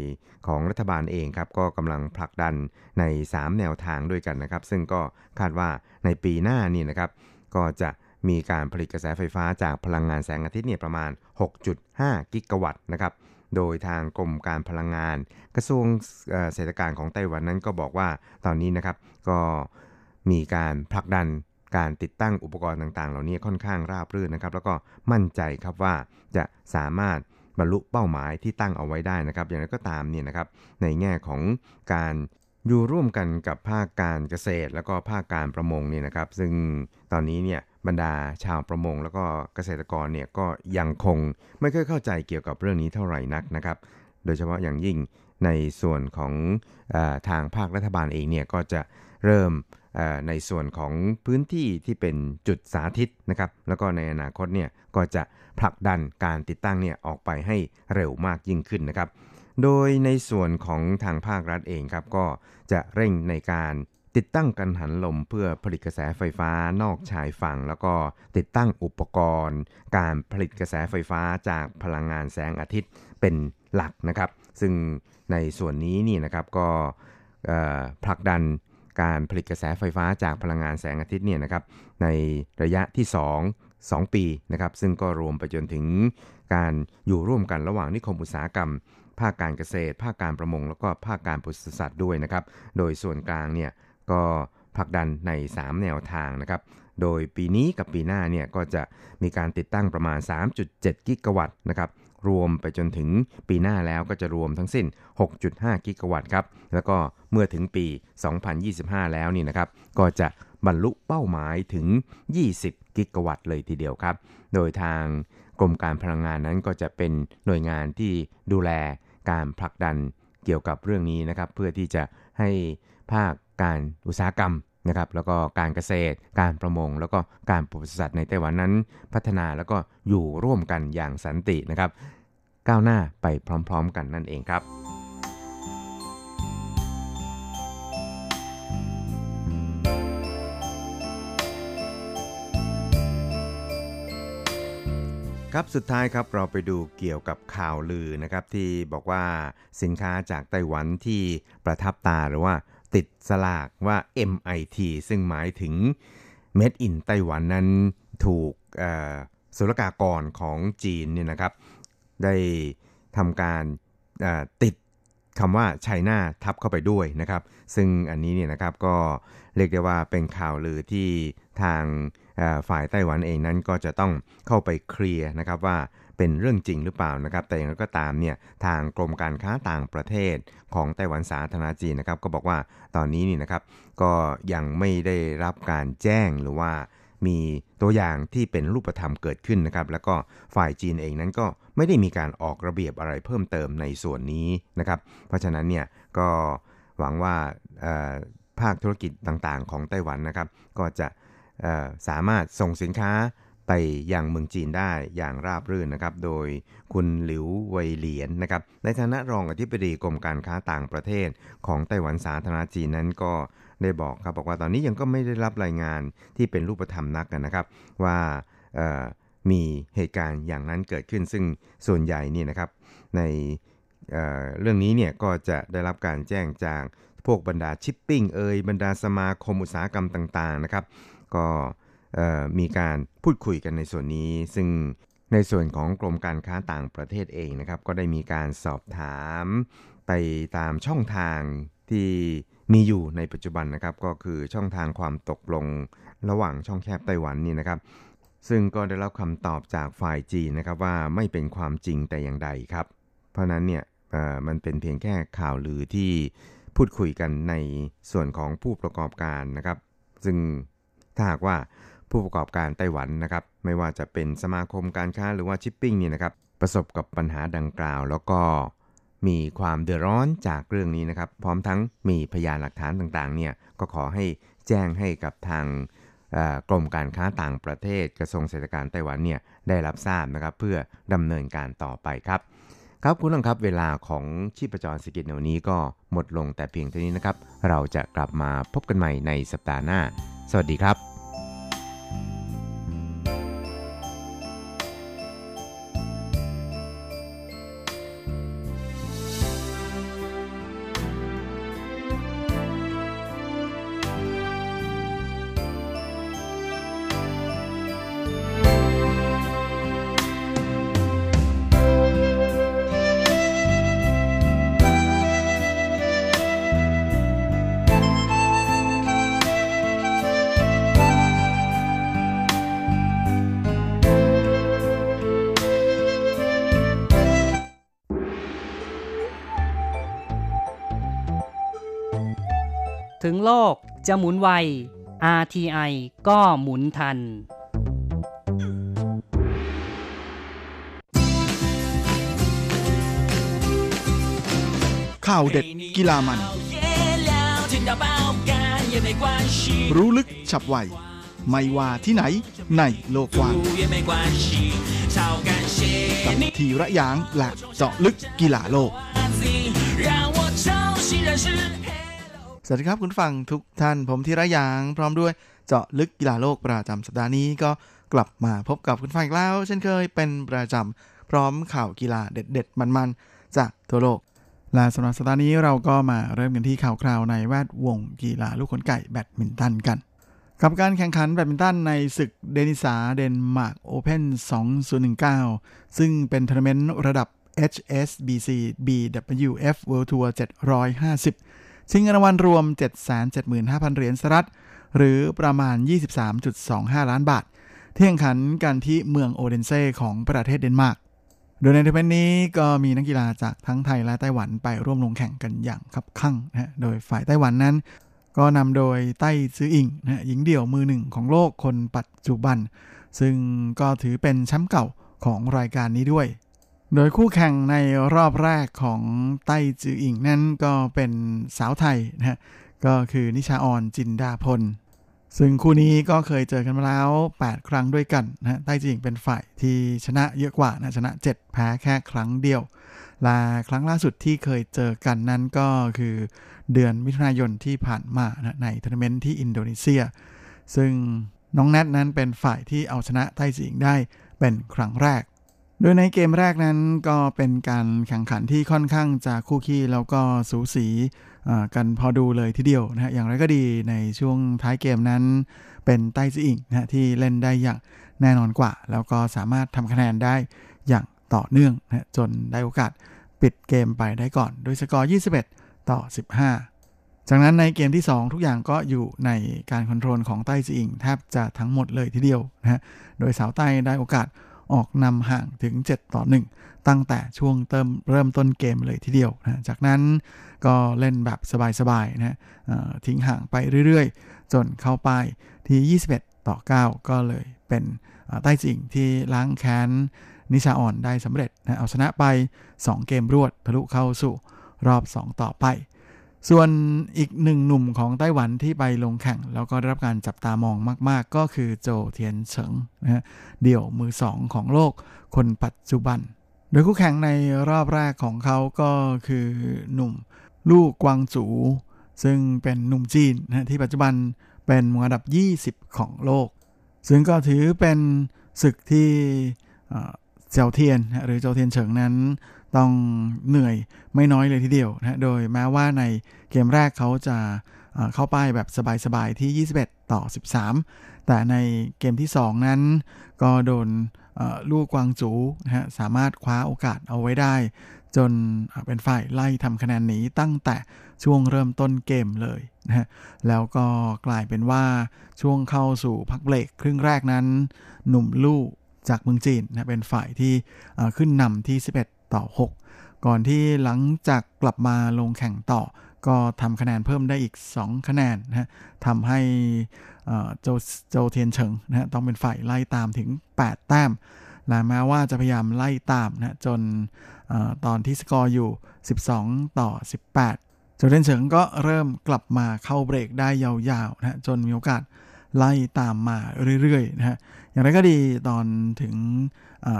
ของรัฐบาลเองครับก็กำลังผลักดันในสามแนวทางด้วยกันนะครับซึ่งก็คาดว่าในปีหน้านี่นะครับก็จะมีการผลิตกระแสไฟฟ้าจากพลังงานแสงอาทิตย์เนี่ยประมาณ หกจุดห้า กิกะวัตต์นะครับโดยทางกรมการพลังงานกระทรวงเศรษฐกิจของไต้หวันนั้นก็บอกว่าตอนนี้นะครับก็มีการผลักดันการติดตั้งอุปกรณ์ต่างๆเหล่านี้ค่อนข้างราบรื่นนะครับแล้วก็มั่นใจครับว่าจะสามารถบรรลุเป้าหมายที่ตั้งเอาไว้ได้นะครับอย่างไรก็ตามเนี่ยนะครับในแง่ของการอยู่ร่วมกันกับภาคการเกษตรแล้วก็ภาคการประมงเนี่ยนะครับซึ่งตอนนี้เนี่ยบรรดาชาวประมงแล้วก็เกษตรกรเนี่ยก็ยังคงไม่ค่อยเข้าใจเกี่ยวกับเรื่องนี้เท่าไหร่นักนะครับโดยเฉพาะอย่างยิ่งในส่วนของเอ่อทางภาครัฐบาลเองเนี่ยก็จะเริ่มเอ่อในส่วนของพื้นที่ที่เป็นจุดสาธิตนะครับแล้วก็ในอนาคตเนี่ยก็จะผลักดันการติดตั้งเนี่ยออกไปให้เร็วมากยิ่งขึ้นนะครับโดยในส่วนของทางภาครัฐเองครับก็จะเร่งในการติดตั้งกังหันลมเพื่อผลิตกระแสไฟฟ้านอกชายฝั่งแล้วก็ติดตั้งอุปกรณ์การผลิตกระแสไฟฟ้าจากพลังงานแสงอาทิตย์เป็นหลักนะครับซึ่งในส่วนนี้นี่นะครับก็ผลักดันการผลิตกระแสไฟฟ้าจากพลังงานแสงอาทิตย์เนี่ยนะครับในระยะที่สอง สองปีนะครับซึ่งก็รวมไปจนถึงการอยู่ร่วมกันระหว่างนิคมอุตสาหกรรมภาคการเกษตรภาคการประมงแล้วก็ภาคการปศุสัตว์ด้วยนะครับโดยส่วนกลางเนี่ยก็ผลักดันในสามแนวทางนะครับโดยปีนี้กับปีหน้าเนี่ยก็จะมีการติดตั้งประมาณ สามจุดเจ็ด กิกะวัตต์นะครับรวมไปจนถึงปีหน้าแล้วก็จะรวมทั้งสิ้น หกจุดห้า กิกะวัตต์ครับแล้วก็เมื่อถึงปีสองพันยี่สิบห้าแล้วนี่นะครับก็จะบรรลุเป้าหมายถึงยี่สิบ กิกะวัตต์เลยทีเดียวครับโดยทางกรมการพลังงานนั้นก็จะเป็นหน่วยงานที่ดูแลการผลักดันเกี่ยวกับเรื่องนี้นะครับเพื่อที่จะให้ภาคการอุตสาหกรรมนะครับแล้วก็การเกษตรการประมงแล้วก็การปศุสัตว์ในไต้หวันนั้นพัฒนาแล้วก็อยู่ร่วมกันอย่างสันตินะครับก้าวหน้าไปพร้อมๆกันนั่นเองครับครับสุดท้ายครับเราไปดูเกี่ยวกับข่าวลือนะครับที่บอกว่าสินค้าจากไต้หวันที่ประทับตาหรือว่าติดสลากว่า เอ็ม ไอ ที ซึ่งหมายถึง Made in ไต้หวันนั้นถูกศุลกากรของจีนเนี่ยนะครับได้ทำการติดคำว่า China ทับเข้าไปด้วยนะครับซึ่งอันนี้เนี่ยนะครับก็เรียกได้ว่าเป็นข่าวลือที่ทางฝ่ายไต้หวันเองนั้นก็จะต้องเข้าไปเคลียร์นะครับว่าเป็นเรื่องจริงหรือเปล่านะครับแต่อย่างไรก็ตามเนี่ยทางกรมการค้าต่างประเทศของไต้หวันสาธารณจีนนะครับก็บอกว่าตอนนี้นี่นะครับก็ยังไม่ได้รับการแจ้งหรือว่ามีตัวอย่างที่เป็นรูปธรรมเกิดขึ้นนะครับแล้วก็ฝ่ายจีนเองนั้นก็ไม่ได้มีการออกระเบียบอะไรเพิ่มเติมในส่วนนี้นะครับเพราะฉะนั้นเนี่ยก็หวังว่าภาคธุรกิจต่างๆของไต้หวันนะครับก็จะสามารถส่งสินค้าไปยังเมืองจีนได้อย่างราบรื่นนะครับโดยคุณหลิวไวยเหลียนนะครับในฐานะรองอธิบดีกรมการค้าต่างประเทศของไต้หวันสาธารณจีนนั้นก็ได้บอกครับบอกว่าตอนนี้ยังก็ไม่ได้รับรายงานที่เป็นรูปธรรมนักนะครับว่ามีเหตุการณ์อย่างนั้นเกิดขึ้นซึ่งส่วนใหญ่นี่นะครับในเอ่อเรื่องนี้เนี่ยก็จะได้รับการแจ้งจากพวกบรรดาชิปปิ้งเอ่ยบรรดาสมาคมอุตสาหกรรมต่างๆนะครับก็มีการพูดคุยกันในส่วนนี้ซึ่งในส่วนของกรมการค้าต่างประเทศเองนะครับก็ได้มีการสอบถามไปตามช่องทางที่มีอยู่ในปัจจุบันนะครับก็คือช่องทางความตกลงระหว่างช่องแคบไต้หวันนี่นะครับซึ่งก็ได้รับคำตอบจากฝ่ายจีนนะครับว่าไม่เป็นความจริงแต่อย่างใดครับเพราะนั้นเนี่ยมันเป็นเพียงแค่ข่าวลือที่พูดคุยกันในส่วนของผู้ประกอบการนะครับซึ่งถ้าหากว่าผู้ประกอบการไต้หวันนะครับไม่ว่าจะเป็นสมาคมการค้าหรือว่าชิปปิ้งนี่นะครับประสบกับปัญหาดังกล่าวแล้วก็มีความเดือดร้อนจากเรื่องนี้นะครับพร้อมทั้งมีพยานหลักฐานต่างๆเนี่ยก็ขอให้แจ้งให้กับทางกรมการค้าต่างประเทศกระทรวงเศรษฐกิจไต้หวันเนี่ยได้รับทราบนะครับเพื่อดำเนินการต่อไปครับครับคุณผู้ชมครับเวลาของชีพจรเศรษฐกิจในวันนี้ก็หมดลงแต่เพียงเท่านี้นะครับเราจะกลับมาพบกันใหม่ในสัปดาห์หน้าสวัสดีครับ ถึงโลกจะหมุนไว อาร์ ที ไอ ก็หมุนทันข่าวเด็ดกีฬามันรู้ลึกฉับไวไม่ว่าที่ไหนในโลกกว้างกับธีระยางและเจาะลึกกีฬาโลกสวัสดีครับคุณฟังทุกท่านผมธีระยางพร้อมด้วยเจาะลึกกีฬาโลกประจำสัปดาห์นี้ก็กลับมาพบกับคุณฟังอีกแล้วเช่นเคยเป็นประจำพร้อมข่าวกีฬาเด็ดๆมันๆจากทั่วโลกและสำหรับสัปดาห์นี้เราก็มาเริ่มกันที่ข่าวคราวในแวดวงกีฬาลูกขนไก่แบดมินตันกันกับการแข่งขันแบดมินตันในศึกเดนิสาเดนมาร์กโอเพ่นสองพันสิบเก้าซึ่งเป็นทัวร์นาเมนต์ระดับ เอช เอส บี ซี บี ดับเบิลยู เอฟ World Tour เจ็ดร้อยห้าสิบชิงเงินรางวัลรวม เจ็ดแสนเจ็ดหมื่นห้าพัน เหรียญสหรัฐหรือประมาณ ยี่สิบสามจุดสองห้า ล้านบาทที่แข่งขันกันที่เมืองโอเดนเซ่ของประเทศเดนมาร์กโดยในทัวร์นาเมนต์นี้ก็มีนักกีฬาจากทั้งไทยและไต้หวันไปร่วมลงแข่งกันอย่างคับคั่งนะโดยฝ่ายไต้หวันนั้นก็นำโดยไต้ซืออิงนะหญิงเดี่ยวมือหนึ่งของโลกคนปัจจุบันซึ่งก็ถือเป็นแชมป์เก่าของรายการนี้ด้วยโดยคู่แข่งในรอบแรกของไต้ซืออิงนั้นก็เป็นสาวไทยนะก็คือนิชาออนจินดาพลซึ่งคู่นี้ก็เคยเจอกันมาแล้วแปดครั้งด้วยกันนะไต้ซืออิงเป็นฝ่ายที่ชนะเยอะกว่านะชนะเจ็ดแพ้แค่ครั้งเดียวและครั้งล่าสุดที่เคยเจอกันนั้นก็คือเดือนมิถุนายนที่ผ่านมานะในทัวร์นาเมนต์ที่อินโดนีเซียซึ่งน้องแนทนั้นเป็นฝ่ายที่เอาชนะไต้ซืออิงได้เป็นครั้งแรกโดยในเกมแรกนั้นก็เป็นการแข่งขันที่ค่อนข้างจะคู่ขี้แล้วก็สูสีกันพอดูเลยทีเดียวนะฮะอย่างไรก็ดีในช่วงท้ายเกมนั้นเป็นไต้ซืออิงนะฮะที่เล่นได้อย่างแน่นอนกว่าแล้วก็สามารถทำคะแนนได้อย่างต่อเนื่องนะจนได้โอกาสปิดเกมไปได้ก่อนโดยสกอร์ยี่สิบเอ็ดต่อสิบห้าจากนั้นในเกมที่สองทุกอย่างก็อยู่ในการคอนโทรลของไต้ซืออิงแทบจะทั้งหมดเลยทีเดียวนะฮะโดยสาวไต้ได้โอกาสออกนำห่างถึงเจ็ดต่อหนึ่งตั้งแต่ช่วงเติมเริ่มต้นเกมเลยทีเดียวนะจากนั้นก็เล่นแบบสบายๆนะทิ้งห่างไปเรื่อยๆจนเข้าไปที่ยี่สิบเอ็ดต่อเก้าก็เลยเป็นไต้ซืออิงที่ล้างแค้นนิชาออนได้สำเร็จนะเอาชนะไปสองเกมรวดทะลุเข้าสู่รอบสองต่อไปส่วนอีกหนึ่งหนุ่มของไต้หวันที่ไปลงแข่งแล้วก็ได้รับการจับตามองมากๆก็คือโจเทียนเฉิงนะฮะเดี่ยวมือสองของโลกคนปัจจุบันโดยคู่แข่งในรอบแรกของเขาก็คือหนุ่มลู่กวางจูซึ่งเป็นหนุ่มจีนนะที่ปัจจุบันเป็นมืออันดับยี่สิบของโลกซึ่งก็ถือเป็นศึกที่เจ้าเทียนหรือโจเทียนเฉิงนั้นต้องเหนื่อยไม่น้อยเลยทีเดียวนะโดยแม้ว่าในเกมแรกเขาจะเข้าป้ายแบบสบายๆที่ยี่สิบเอ็ดต่อสิบสามแต่ในเกมที่สองนั้นก็โดนลู่กวางจูนะฮะสามารถคว้าโอกาสเอาไว้ได้จนเป็นฝ่ายไล่ทำคะแนนหนีตั้งแต่ช่วงเริ่มต้นเกมเลยนะฮะแล้วก็กลายเป็นว่าช่วงเข้าสู่พักเบรกครึ่งแรกนั้นหนุ่มลู่จากเมืองจีนนะเป็นฝ่ายที่ขึ้นนำที่สิบเอ็ดต่อหกก่อนที่หลังจากกลับมาลงแข่งต่อก็ทำคะแนนเพิ่มได้อีกสองคะแนนนะฮะทำให้โจโจเทียนเฉิงนะฮะต้องเป็นฝ่ายไล่ตามถึงแปดแต้มและแม้ว่าจะพยายามไล่ตามนะจนตอนที่สกอร์อยู่สิบสองต่อสิบแปดโจเทียนเฉิงก็เริ่มกลับมาเข้าเบรกได้ยาวๆนะจนมีโอกาสไล่ตามมาเรื่อยๆนะฮะอย่างไรก็ดีตอนถึง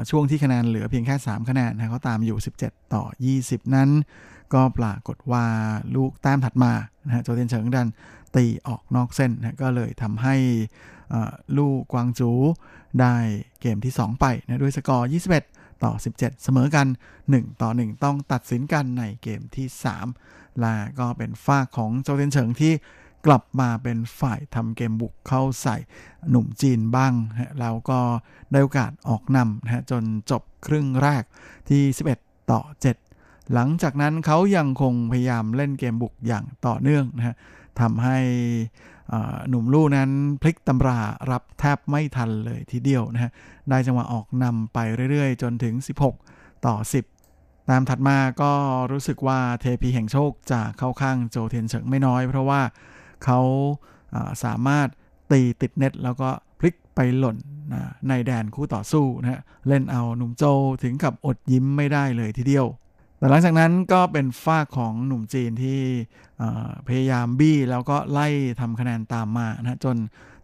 ช่วงที่คะแนนเหลือเพียงแค่สามคะแนนนะเขาตามอยู่สิบเจ็ดต่อยี่สิบนั้นก็ปรากฏว่าลูกแต้มถัดมานะฮะโจเทียนเฉิงดันตีออกนอกเส้นนะก็เลยทำให้ลูกกวางจูได้เกมที่สองไปนะด้วยสกอร์ยี่สิบเอ็ดต่อสิบเจ็ดเสมอกันหนึ่งต่อหนึ่งต้องตัดสินกันในเกมที่สามและก็เป็นฝ่ายของโจเทียนเฉิงที่กลับมาเป็นฝ่ายทำเกมบุกเข้าใส่หนุ่มจีนบ้างแล้วก็ได้โอกาสออกนำนะฮะจนจบครึ่งแรกที่สิบเอ็ดต่อเจ็ดหลังจากนั้นเขายังคงพยายามเล่นเกมบุกอย่างต่อเนื่องนะฮะทำให้หนุ่มลู่นั้นพลิกตำรารับแทบไม่ทันเลยทีเดียวนะฮะได้จังหวะออกนำไปเรื่อยๆจนถึงสิบหกต่อสิบตามถัดมาก็รู้สึกว่าเทพีแห่งโชคจะเข้าข้างโจเทียนเฉิงไม่น้อยเพราะว่า เขาสามารถตีติดเน็ตแล้วก็พลิกไปหล่นในแดนคู่ต่อสู้นะฮะเล่นเอาหนุ่มโจถึงกับอดยิ้มไม่ได้เลยทีเดียวแต่หลังจากนั้นก็เป็นฝ้าของหนุ่มจีนที่พยายามบี้แล้วก็ไล่ทำคะแนนตามมานะจน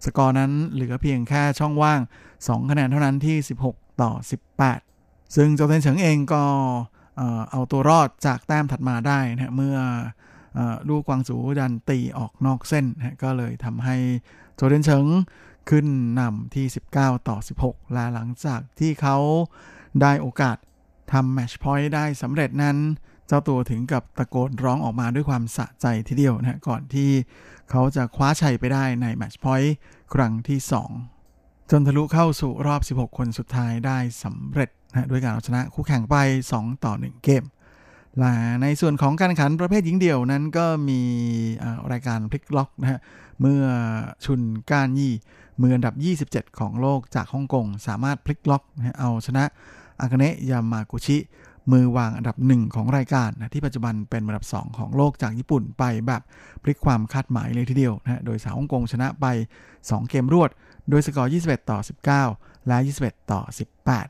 สกอร์นั้นเหลือเพียงแค่ช่องว่างสองคะแนนเท่านั้นที่สิบหกต่อสิบแปดซึ่งโจเทนเฉิงเองก็เอาตัวรอดจากแต้มถัดมาได้นะเมื่อลูกกวางสูดันตีออกนอกเส้นนะก็เลยทำให้โจเทนเฉิงขึ้นนำที่สิบเก้าต่อสิบหกและหลังจากที่เขาได้โอกาสทำแมชพอยต์ได้สำเร็จนั้นเจ้าตัวถึงกับตะโกนร้องออกมาด้วยความสะใจทีเดียวนะก่อนที่เขาจะคว้าชัยไปได้ในแมชพอยต์ครั้งที่สองจนทะลุเข้าสู่รอบสิบหกคนสุดท้ายได้สำเร็จนะด้วยการเอาชนะคู่แข่งไปสองต่อหนึ่งเกมและในส่วนของการแข่งขันประเภทหญิงเดี่ยวนั้นก็มีรายการพลิกล็อกนะฮะเมื่อชุนก้านยี่มืออันดับยี่สิบเจ็ดของโลกจากฮ่องกงสามารถพลิกล็อกนะเอาชนะอากาเนะยามากุชิมือวางอันดับหนึ่งของรายการนะที่ปัจจุบันเป็นอันดับสองของโลกจากญี่ปุ่นไปแบบพลิกความคาดหมายเลยทีเดียวนะโดยสาวฮ่องกงชนะไปสองเกมรวดโดยสกอร์ยี่สิบเอ็ดต่อสิบเก้าและยี่สิบเอ็ดต่อสิบแปด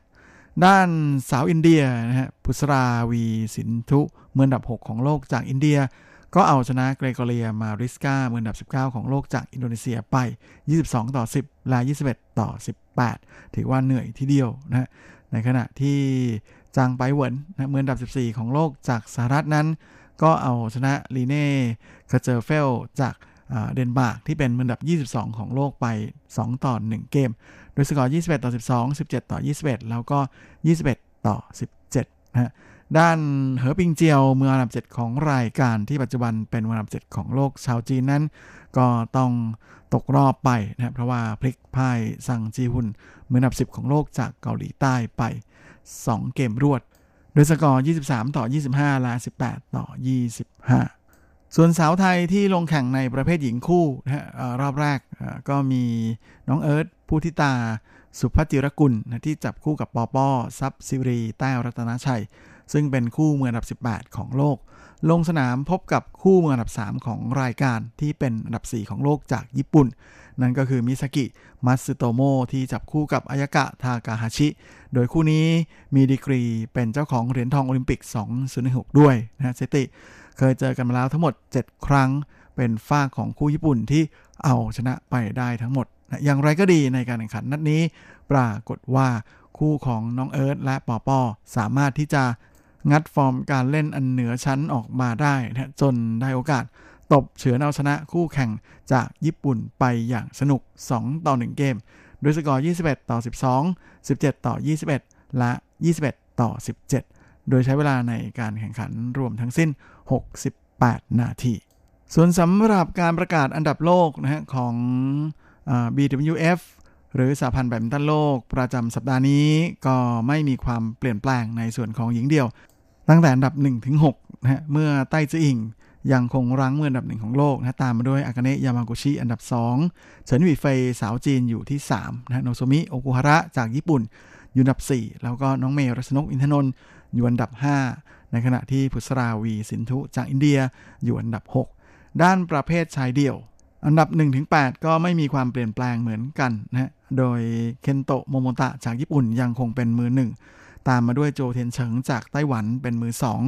ด้านสาวอินเดียนะฮะพุสราวีสินธุมืออันดับหกของโลกจากอินเดียก็เอาชนะเกรโกเรียมาริสกามืออันดับสิบเก้าของโลกจากอินโดนีเซียไปยี่สิบสองต่อสิบและยี่สิบเอ็ดต่อสิบแปดถือว่าเหนื่อยทีเดียวนะฮะในขณะที่จางไปเหวินนะมืออันดับสิบสี่ของโลกจากสหรัฐนั้นก็เอาชนะลีเน่คาเจอเฟลจากเดนมาร์กที่เป็นมืออันดับยี่สิบสองของโลกไปสองต่อหนึ่งเกมโดยสกอร์ยี่สิบเอ็ดต่อสิบสอง สิบเจ็ดต่อยี่สิบเอ็ดแล้วก็ยี่สิบเอ็ดต่อสิบเจ็ดนะฮะด้านเหอปิงเจียวมืออันดับเจ็ดของรายการที่ปัจจุบันเป็นมืออันดับเจ็ดของโลกชาวจีนนั้นก็ต้องตกรอบไปนะเพราะว่าพลิกพ่ายซังจีฮุนมืออันดับสิบของโลกจากเกาหลีใต้ไปสองเกมรวดโดยสกอร์ยี่สิบสามต่อยี่สิบห้าและสิบแปดต่อยี่สิบห้าส่วนสาวไทยที่ลงแข่งในประเภทหญิงคู่นะรอบแรกก็มีน้องเอิร์ธผู้ทิตาสุภัทรจิรกุลนะที่จับคู่กับปอปอซับซิรีแต้วรัตนชัยซึ่งเป็นคู่มืออันดับสิบแปดของโลกลงสนามพบกับคู่มืออันดับสามของรายการที่เป็นอันดับสี่ของโลกจากญี่ปุ่นนั่นก็คือมิซากิมัตสึโตโมะที่จับคู่กับอายากะทากาฮาชิโดยคู่นี้มีดีกรีเป็นเจ้าของเหรียญทองโอลิมปิกสองพันสิบหกด้วยนะสถิติเคยเจอกันมาแล้วทั้งหมดเจ็ดครั้งเป็นฝ่ายของคู่ญี่ปุ่นที่เอาชนะไปได้ทั้งหมดนะอย่างไรก็ดีในการแข่งขันนัดนี้ปรากฏว่าคู่ของน้องเอิร์ธและปอปอสามารถที่จะงัดฟอร์มการเล่นอันเหนือชั้นออกมาได้นะจนได้โอกาสตบเฉือนเอาชนะคู่แข่งจากญี่ปุ่นไปอย่างสนุกสองต่อหนึ่งเกมโดยสกอร์ยี่สิบเอ็ดต่อสิบสอง สิบเจ็ดต่อยี่สิบเอ็ดและยี่สิบเอ็ดต่อสิบเจ็ดโดยใช้เวลาในการแข่งขันรวมทั้งสิ้นหกสิบแปดนาทีส่วนสำหรับการประกาศอันดับโลกนะฮะของเอ่อ บี ดับเบิลยู เอฟ หรือสหพันธ์แบดมินตันโลกประจำสัปดาห์นี้ก็ไม่มีความเปลี่ยนแปลงในส่วนของหญิงเดี่ยวตั้งแต่อันดับหนึ่งถึงหกนะฮะเมื่อไต้จื่ออิงยังคงรั้งมืออันดับหนึ่งของโลกนะตามมาด้วยอากาเนะยามากุชิอันดับสองเฉินหวีเฟยสาวจีนอยู่ที่สามนะโนโซมิโอคุฮาระจากญี่ปุ่นอยู่อันดับสี่แล้วก็น้องเมย์รัชนกอินทนนท์อยู่อันดับห้าในขณะที่พุสราวีสินธุจากอินเดียอยู่อันดับหกด้านประเภทชายเดี่ยวอันดับหนึ่งถึงแปดก็ไม่มีความเปลี่ยนแปลงเหมือนกันนะโดยเคนโตะโมโมตะจากญี่ปุ่นยังคงเป็นมือหนึ่งตามมาด้วยโจเทียนเฉิงจากไต้หวันเป็นมือสอง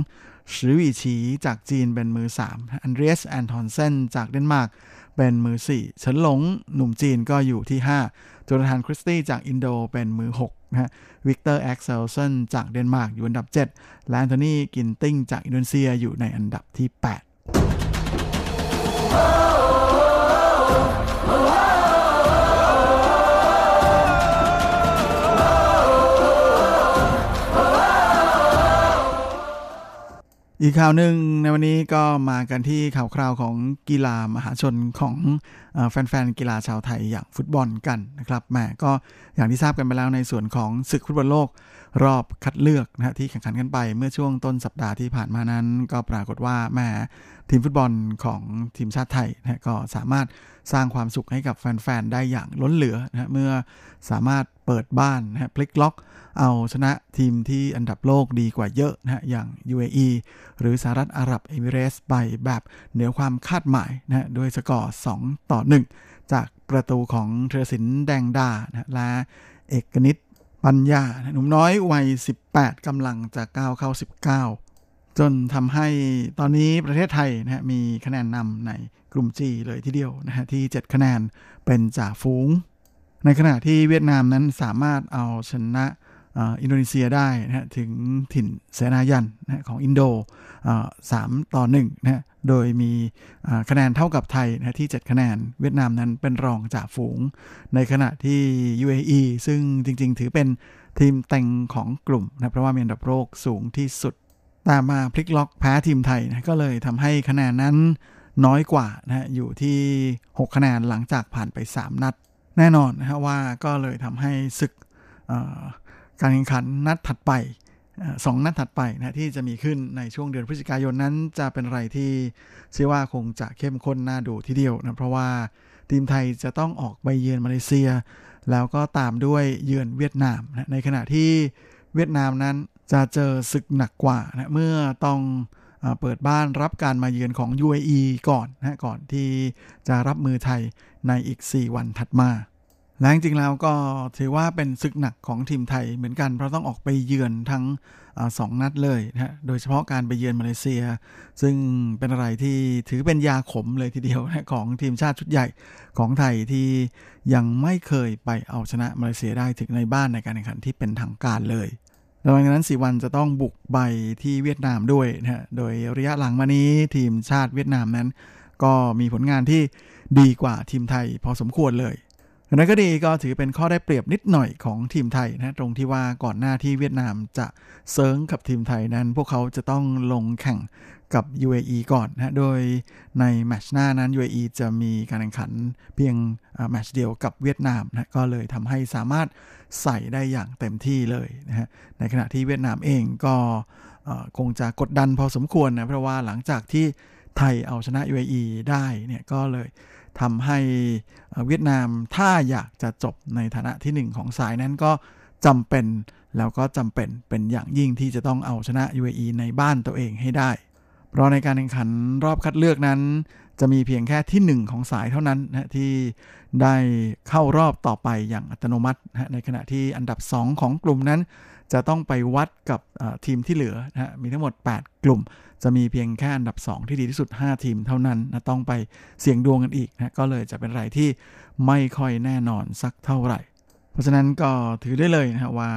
ซืออีฉีจากจีนเป็นมือสามอันเดรียสแอนทอนเซนจากเดนมาร์กเป็นมือสี่เฉินหลงหนุ่มจีนก็อยู่ที่ห้าโจนาธานคริสตี้จากอินโดเป็นมือหกนะฮะวิกเตอร์แอ็กเซลเซนจากเดนมาร์กอยู่อันดับเจ็ดและแอนโทนีกินติ้งจากอินโดนีเซียอยู่ในอันดับที่แปดอีกข่าวหนึ่งในวันนี้ก็มากันที่ข่าวคราวของกีฬามหาชนของแฟนๆกีฬาชาวไทยอย่างฟุตบอลกันนะครับแหมก็อย่างที่ทราบกันไปแล้วในส่วนของศึกฟุตบอลโลกรอบคัดเลือกนะที่แข่งขันกันไปเมื่อช่วงต้นสัปดาห์ที่ผ่านมานั้นก็ปรากฏว่าแหม ทีมฟุตบอลของทีมชาติไทยนะก็สามารถสร้างความสุขให้กับแฟนๆได้อย่างล้นเหลือนะเมื่อสามารถเปิดบ้านนะพลิกล็อกเอาชนะทีมที่อันดับโลกดีกว่าเยอะนะอย่าง ยู เอ อี หรือสหรัฐอาหรับเอมิเรตส์ไปแบบเหนือความคาดหมายนะด้วยสกอร์ สองต่อหนึ่ง จากประตูของเทรศินแดงดานะและเอกนิตปัญญาหนุ่มน้อยวัยสิบแปดกำลังจะก้าวเข้าสิบเก้าจนทำให้ตอนนี้ประเทศไทยนะมีคะแนนนำในกลุ่ม G เลยทีเดียวนะฮะที่เจ็ดคะแนนเป็นจ่าฝูงในขณะที่เวียดนามนั้นสามารถเอาชนะอินโดนีเซียได้นะฮะถึงถิ่นเสนายันนะของอินโดสามต่อหนึ่งนะฮะโดยมีคะแนนเท่ากับไทยนะที่เจ็ดคะแนนเวียดนามนั้นเป็นรองจ่าฝูงในขณะที่ ยู เอ อี ซึ่งจริงๆถือเป็นทีมเต็งของกลุ่มนะเพราะว่ามีอันดับโลกสูงที่สุดแต่มาพลิกล็อกแพ้ทีมไทยนะก็เลยทำให้คะแนนนั้นน้อยกว่านะอยู่ที่หกคะแนนหลังจากผ่านไปสามนัดแน่นอนนะว่าก็เลยทำให้ศึกการแข่งขันนัดถัดไปสองนัดถัดไปนะที่จะมีขึ้นในช่วงเดือนพฤศจิกายนนั้นจะเป็นอะไรที่เชื่อว่าคงจะเข้มข้นน่าดูทีเดียวนะเพราะว่าทีมไทยจะต้องออกไปเยือนมาเลเซียแล้วก็ตามด้วยเยือนเวียดนามนะในขณะที่เวียดนามนั้นจะเจอศึกหนักกว่านะเมื่อต้องเปิดบ้านรับการมาเยือนของ ยู เอ อี ก่อนนะก่อนที่จะรับมือไทยในอีกสี่วันถัดมาและจริงๆแล้วก็ถือว่าเป็นศึกหนักของทีมไทยเหมือนกันเพราะต้องออกไปเยือนทั้งสองนัดเลยนะโดยเฉพาะการไปเยือนมาเลเซียซึ่งเป็นอะไรที่ถือเป็นยาขมเลยทีเดียวนะของทีมชาติชุดใหญ่ของไทยที่ยังไม่เคยไปเอาชนะมาเลเซียได้ถึงในบ้านในการแข่งขันที่เป็นทางการเลยหลังจากนั้นสี่วันจะต้องบุกไปที่เวียดนามด้วยนะโดยระยะหลังมานี้ทีมชาติเวียดนามนั้นก็มีผลงานที่ดีกว่าทีมไทยพอสมควรเลยอันนั้นก็ดีก็ถือเป็นข้อได้เปรียบนิดหน่อยของทีมไทยนะตรงที่ว่าก่อนหน้าที่เวียดนามจะเซิร์งกับทีมไทยนั้นพวกเขาจะต้องลงแข่งกับ ยู เอ อี ก่อนนะโดยในแมตช์หน้านั้น ยู เอ อี จะมีการแข่งขันเพียงแมตช์เดียวกับเวียดนามนะก็เลยทำให้สามารถใส่ได้อย่างเต็มที่เลยนะฮะในขณะที่เวียดนามเองก็คงจะกดดันพอสมควรนะเพราะว่าหลังจากที่ไทยเอาชนะ ยู เอ อี ได้เนี่ยก็เลยทำให้เวียดนามถ้าอยากจะจบในฐานะที่หนึ่งของสายนั้นก็จำเป็นแล้วก็จำเป็นเป็นอย่างยิ่งที่จะต้องเอาชนะ ยู เอ อี ในบ้านตัวเองให้ได้เพราะในการแข่งขันรอบคัดเลือกนั้นจะมีเพียงแค่ที่หนึ่งของสายเท่านั้นนะที่ได้เข้ารอบต่อไปอย่างอัตโนมัตินะในขณะที่อันดับสองของกลุ่มนั้นจะต้องไปวัดกับทีมที่เหลือนะมีทั้งหมดแปดกลุ่มจะมีเพียงแค่อันดับสองที่ดีที่สุดห้าทีมเท่านั้นนะต้องไปเสี่ยงดวงกันอีกนะก็เลยจะเป็นอะไรที่ไม่ค่อยแน่นอนสักเท่าไหร่เพราะฉะนั้นก็ถือได้เลยนะว่า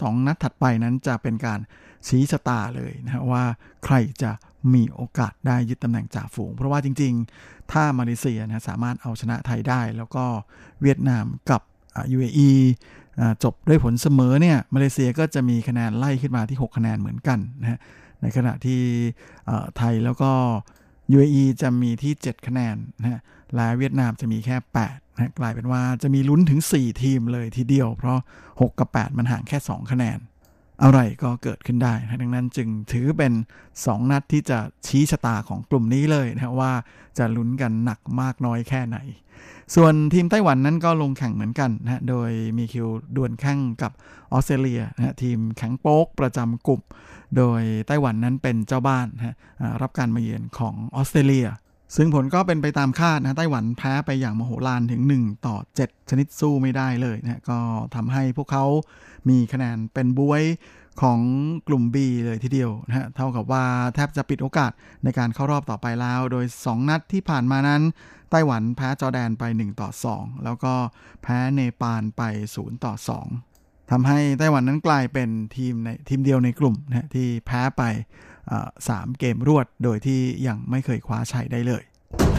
สองนัดถัดไปนั้นจะเป็นการชี้ชะตาเลยนะว่าใครจะมีโอกาสได้ยึดตำแหน่งจ่าฝูงเพราะว่าจริงๆถ้ามาเลเซียนะสามารถเอาชนะไทยได้แล้วก็เวียดนามกับ ยู เอ อีจบด้วยผลเสมอเนี่ยมาเลเซียก็จะมีคะแนนไล่ขึ้นมาที่หกคะแนนเหมือนกันนะฮะในขณะที่ไทยแล้วก็ ยู เอ อี จะมีที่เจ็ดคะแนนนะฮะและเวียดนามจะมีแค่แปดนะกลายเป็นว่าจะมีลุ้นถึงสี่ทีมเลยทีเดียวเพราะหกกับแปดมันห่างแค่สองคะแนนอะไรก็เกิดขึ้นได้นะดังนั้นจึงถือเป็นสองนัดที่จะชี้ชะตาของกลุ่มนี้เลยนะว่าจะลุ้นกันหนักมากน้อยแค่ไหนส่วนทีมไต้หวันนั้นก็ลงแข่งเหมือนกันนะโดยมีคิวดวลแข่งกับออสเตรเลียนะทีมแข็งโป๊กประจำกลุ่มโดยไต้หวันนั้นเป็นเจ้าบ้านนะรับการมาเยือนของออสเตรเลียซึ่งผลก็เป็นไปตามคาดนะไต้หวันแพ้ไปอย่างมโหฬารถึงหนึ่งต่อเจ็ดชนิดสู้ไม่ได้เลยนะก็ทำให้พวกเขามีคะแนนเป็นบ๊วยของกลุ่ม B เลยทีเดียวนะฮะเท่ากับว่าแทบจะปิดโอกาสในการเข้ารอบต่อไปแล้วโดยสองนัดที่ผ่านมานั้นไต้หวันแพ้จอร์แดนไปหนึ่งต่อสองแล้วก็แพ้เนปาลไปศูนย์ต่อสองทำให้ไต้หวันนั้นกลายเป็นทีมในทีมเดียวในกลุ่มนะที่แพ้ไปสามเกมรวดโดยที่ยังไม่เคยคว้าชัยได้เลยครับแล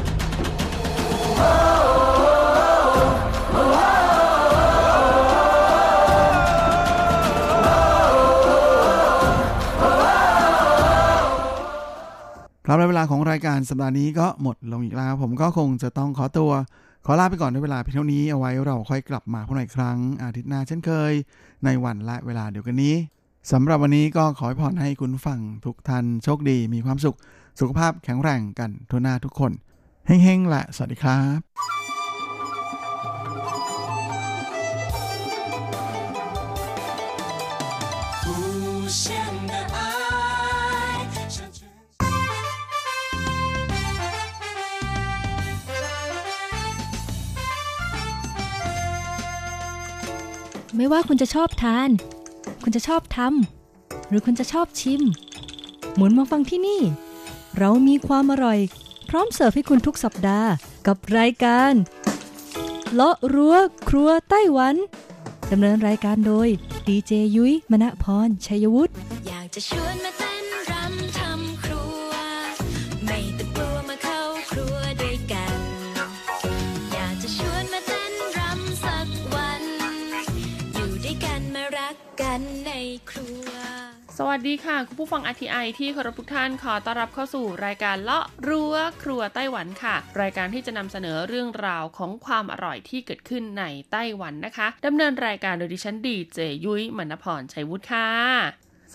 ะเวลาของรายการสัปดาห์นี้ก็หมดลงอีกแล้วผมก็คงจะต้องขอตัวขอลาไปก่อนด้วยเวลาเพียงเท่านี้เอาไว้เราค่อยกลับมาพบกันอีกครั้งอาทิตย์หน้าเช่นเคยในวันและเวลาเดียวกันนี้สำหรับวันนี้ก็ขอให้พรให้คุณฟังทุกท่านโชคดีมีความสุข สุขภาพแข็งแรงกันทั่วหน้าทุกคนเฮ้งๆละสวัสดีครับไม่ว่าคุณจะชอบทานคุณจะชอบทำหรือคุณจะชอบชิมหมุนมาฟังที่นี่เรามีความอร่อยพร้อมเสิร์ฟให้คุณทุกสัปดาห์กับรายการเลาะรั้วครัวไต้หวันดำเนินรายการโดยดีเจยุ้ยมณพรชัยวุฒิอยากจะชวนมาเต้นรำทำครัวไม่ต้องกลัวมาเข้าครัวด้วยกันอยากจะชวนมาเต้นรำสักวันอยู่ด้วยกันมารักกันในครัวสวัสดีค่ะคุณผู้ฟัง อาร์ ที ไอ ที่เคารพทุกท่านขอต้อนรับเข้าสู่รายการเลาะรั้วครัวไต้หวันค่ะรายการที่จะนำเสนอเรื่องราวของความอร่อยที่เกิดขึ้นในไต้หวันนะคะดำเนินรายการโดยดิฉันดีเจยุ้ยมณพรชัยวุฒิค่ะ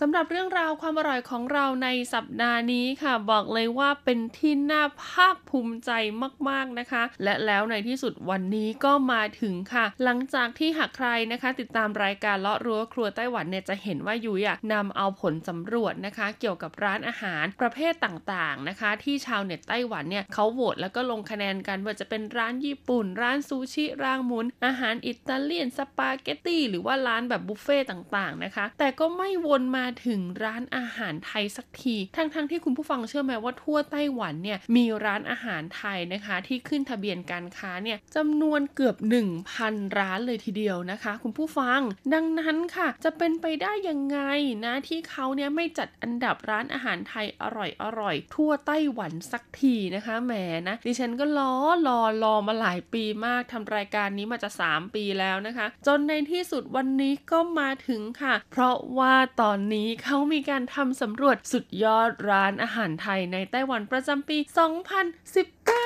สำหรับเรื่องราวความอร่อยของเราในสัปดาห์นี้ค่ะบอกเลยว่าเป็นที่น่าภาคภูมิใจมากๆนะคะและแล้วในที่สุดวันนี้ก็มาถึงค่ะหลังจากที่หากใครนะคะติดตามรายการเลาะรั้วครัวไต้หวันเนี่ยจะเห็นว่ายุ้ยอ่ะนำเอาผลสำรวจนะคะเกี่ยวกับร้านอาหารประเภทต่างๆนะคะที่ชาวเน็ตไต้หวันเนี่ยเขาโหวตแล้วก็ลงคะแนนกันว่าจะเป็นร้านญี่ปุ่นร้านซูชิร้านหมุนอาหารอิตาเลียนสปาเกตตี้หรือว่าร้านแบบบุฟเฟ่ต่างๆนะคะแต่ก็ไม่วนมาถึงร้านอาหารไทยสักทีทั้งๆ ท, ที่คุณผู้ฟังเชื่อไหมว่าทั่วไต้หวันเนี่ยมีร้านอาหารไทยนะคะที่ขึ้นทะเบียนการค้าเนี่ยจำนวนเกือบ หนึ่งพัน ร้านเลยทีเดียวนะคะคุณผู้ฟังดังนั้นค่ะจะเป็นไปได้ยังไงนะที่เขาเนี่ยไม่จัดอันดับร้านอาหารไทยอร่อยๆทั่วไต้หวันสักทีนะคะแหมนะดิฉันก็รอรอรอมาหลายปีมากทำรายการนี้มาจะสามปีแล้วนะคะจนในที่สุดวันนี้ก็มาถึงค่ะเพราะว่าตอนนี้เขามีการทำสำรวจสุดยอดร้านอาหารไทยในไต้หวันประจำปี สองพันสิบเก้า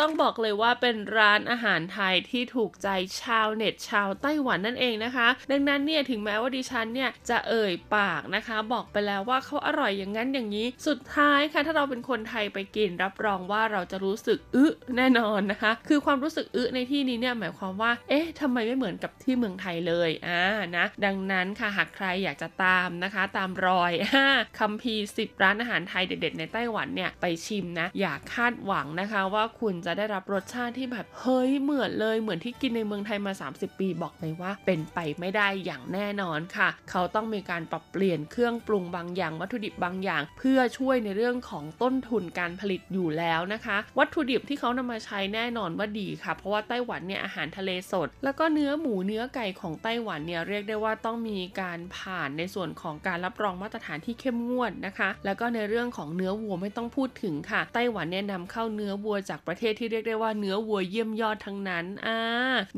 ต้องบอกเลยว่าเป็นร้านอาหารไทยที่ถูกใจชาวเน็ตชาวไต้หวันนั่นเองนะคะดังนั้นเนี่ยถึงแม้ว่าดิฉันเนี่ยจะเอ่ยปากนะคะบอกไปแล้วว่าเขาอร่อยอย่างนั้นอย่างนี้สุดท้ายค่ะถ้าเราเป็นคนไทยไปกินรับรองว่าเราจะรู้สึกอึแน่นอนนะคะคือความรู้สึกอึในที่นี้เนี่ยหมายความว่าเอ๊ะทำไมไม่เหมือนกับที่เมืองไทยเลยอ่านะดังนั้นค่ะหากใครอยากจะตามนะคะตามรอยคัมภีร์สิบร้านอาหารไทยเด็ดๆในไต้หวันเนี่ยไปชิมนะอย่าคาดหวังนะคะว่าคุณจะได้รับรสชาติที่แบบเฮ้ยเหมือนเลยเหมือนที่กินในเมืองไทยมาสามสิบปีบอกเลยว่าเป็นไปไม่ได้อย่างแน่นอนค่ะเขาต้องมีการปรับเปลี่ยนเครื่องปรุงบางอย่างวัตถุดิบบางอย่างเพื่อช่วยในเรื่องของต้นทุนการผลิตอยู่แล้วนะคะวัตถุดิบที่เขานำมาใช้แน่นอนว่าดีค่ะเพราะว่าไต้หวันเนี่ยอาหารทะเลสดแล้วก็เนื้อหมูเนื้อไก่ของไต้หวันเนี่ยเรียกได้ว่าต้องมีการผ่านในส่วนของการรับรองมาตรฐานที่เข้มงวดนะคะแล้วก็ในเรื่องของเนื้อวัวไม่ต้องพูดถึงค่ะไต้หวันเนี่ยนำเข้าเนื้อวัวจากประเทศที่เรียกได้ว่าเนื้อวัวเยี่ยมยอดทั้งนั้นอ่า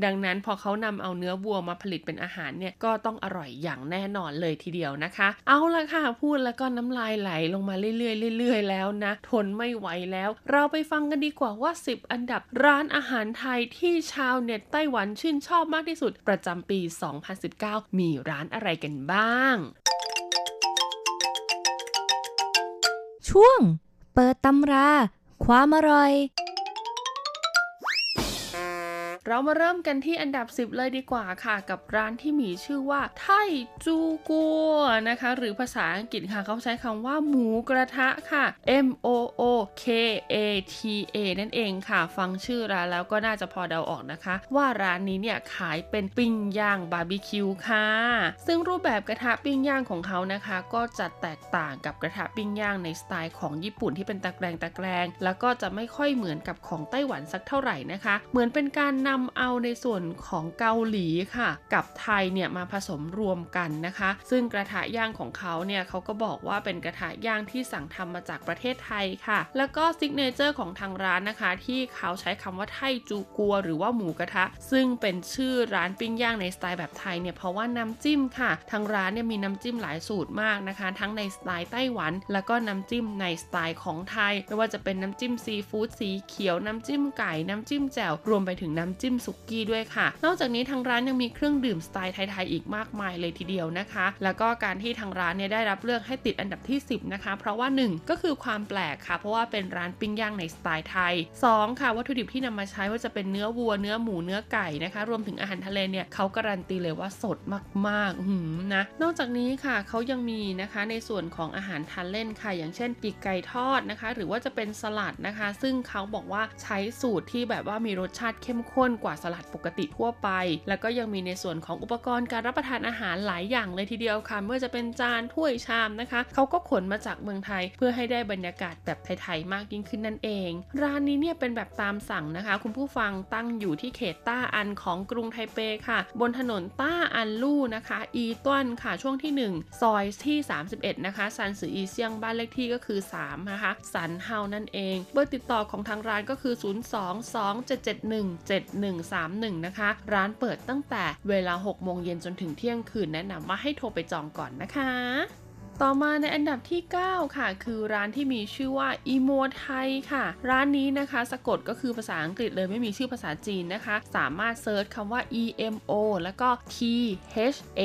ดังนั้นพอเขานำเอาเนื้อวัวมาผลิตเป็นอาหารเนี่ยก็ต้องอร่อยอย่างแน่นอนเลยทีเดียวนะคะเอาล่ะค่ะพูดแล้วก็น้ำลายไหลลงมาเรื่อยๆเรื่อยๆแล้วนะทนไม่ไหวแล้วเราไปฟังกันดีกว่าว่าสิบอันดับร้านอาหารไทยที่ชาวเน็ตไต้หวันชื่นชอบมากที่สุดประจำปี สองพันสิบเก้า มีร้านอะไรกันบ้างช่วงเปิดตำราความอร่อยเรามาเริ่มกันที่อันดับสิบเลยดีกว่าค่ะกับร้านที่มีชื่อว่าไทจูกัวนะคะหรือภาษาอังกฤษค่ะเขาใช้คำว่าหมูกระทะค่ะ M O O K A T A นั่นเองค่ะฟังชื่อร้านแล้วก็น่าจะพอเดาออกนะคะว่าร้านนี้เนี่ยขายเป็นปิ้งย่างบาร์บีคิวค่ะซึ่งรูปแบบกระทะปิ้งย่างของเขานะคะก็จะแตกต่างกับกระทะปิ้งย่างในสไตล์ของญี่ปุ่นที่เป็นตะแกรงตะแกรงแล้วก็จะไม่ค่อยเหมือนกับของไต้หวันสักเท่าไหร่นะคะเหมือนเป็นการนำเอาในส่วนของเกาหลีค่ะกับไทยเนี่ยมาผสมรวมกันนะคะซึ่งกระทะย่างของเขาเนี่ยเขาก็บอกว่าเป็นกระทะย่างที่สั่งทำมาจากประเทศไทยค่ะแล้วก็ซิกเนเจอร์ของทางร้านนะคะที่เขาใช้คำว่าไทจูกัวหรือว่าหมูกระทะซึ่งเป็นชื่อร้านปิ้งย่างในสไตล์แบบไทยเนี่ยเพราะว่าน้ำจิ้มค่ะทางร้านเนี่ยมีน้ำจิ้มหลายสูตรมากนะคะทั้งในสไตล์ไต้หวันแล้วก็น้ำจิ้มในสไตล์ของไทยไม่ว่าจะเป็นน้ำจิ้มซีฟู้ดสีเขียวน้ำจิ้มไก่น้ำจิ้มแจ่วรวมไปถึงน้ำ จิ้มสุกี้ด้วยค่ะนอกจากนี้ทางร้านยังมีเครื่องดื่มสไตล์ไทยๆอีกมากมายเลยทีเดียวนะคะแล้วก็การที่ทางร้านเนี่ยได้รับเลือกให้ติดอันดับที่สิบนะคะเพราะว่าหนึ่งก็คือความแปลกค่ะเพราะว่าเป็นร้านปิ้งย่างในสไตล์ไทยสองค่ะวัตถุดิบที่นำมาใช้ว่าจะเป็นเนื้อวัวเนื้อหมูเนื้อไก่นะคะรวมถึงอาหารทะเลเนี่ยเขาการันตีเลยว่าสดมากๆหืมนะนอกจากนี้ค่ะเขายังมีนะคะในส่วนของอาหารทานเล่นค่ะอย่างเช่นปีกไก่ทอดนะคะหรือว่าจะเป็นสลัดนะคะซึ่งเขาบอกว่าใช้สูตรที่แบบว่ามีรสชาติเข้มข้นกว่าสลัดปกติทั่วไปแล้วก็ยังมีในส่วนของอุปกรณ์การรับประทานอาหารหลายอย่างเลยทีเดียวค่ะเมื่อจะเป็นจานถ้วยชามนะคะเขาก็ขนมาจากเมืองไทยเพื่อให้ได้บรรยากาศแบบไทยๆมากยิ่งขึ้นนั่นเองร้านนี้เนี่ยเป็นแบบตามสั่งนะคะคุณผู้ฟังตั้งอยู่ที่เขตต้าอันของกรุงไทเปค่ะบนถนนต้าอันลู่นะคะอีต้วนค่ะช่วงที่หนึ่งซอยที่สามสิบเอ็ดนะคะซันซืออีเซียงบ้านเลขที่ก็คือสามนะคะสันเฮานั่นเองเบอร์ติดต่อของทางร้านก็คือศูนย์ สอง สอง เจ็ด เจ็ด หนึ่ง เจ็ด หนึ่ง สาม หนึ่งนะคะร้านเปิดตั้งแต่เวลาหกโมงเย็นจนถึงเที่ยงคืนแนะนำว่าให้โทรไปจองก่อนนะคะต่อมาในอันดับที่เก้าค่ะคือร้านที่มีชื่อว่า Emo Thai ค่ะร้านนี้นะคะสะกดก็คือภาษาอังกฤษเลยไม่มีชื่อภาษาจีนนะคะสามารถเซิร์ชคำว่า อี เอ็ม โอ แล้วก็ T H A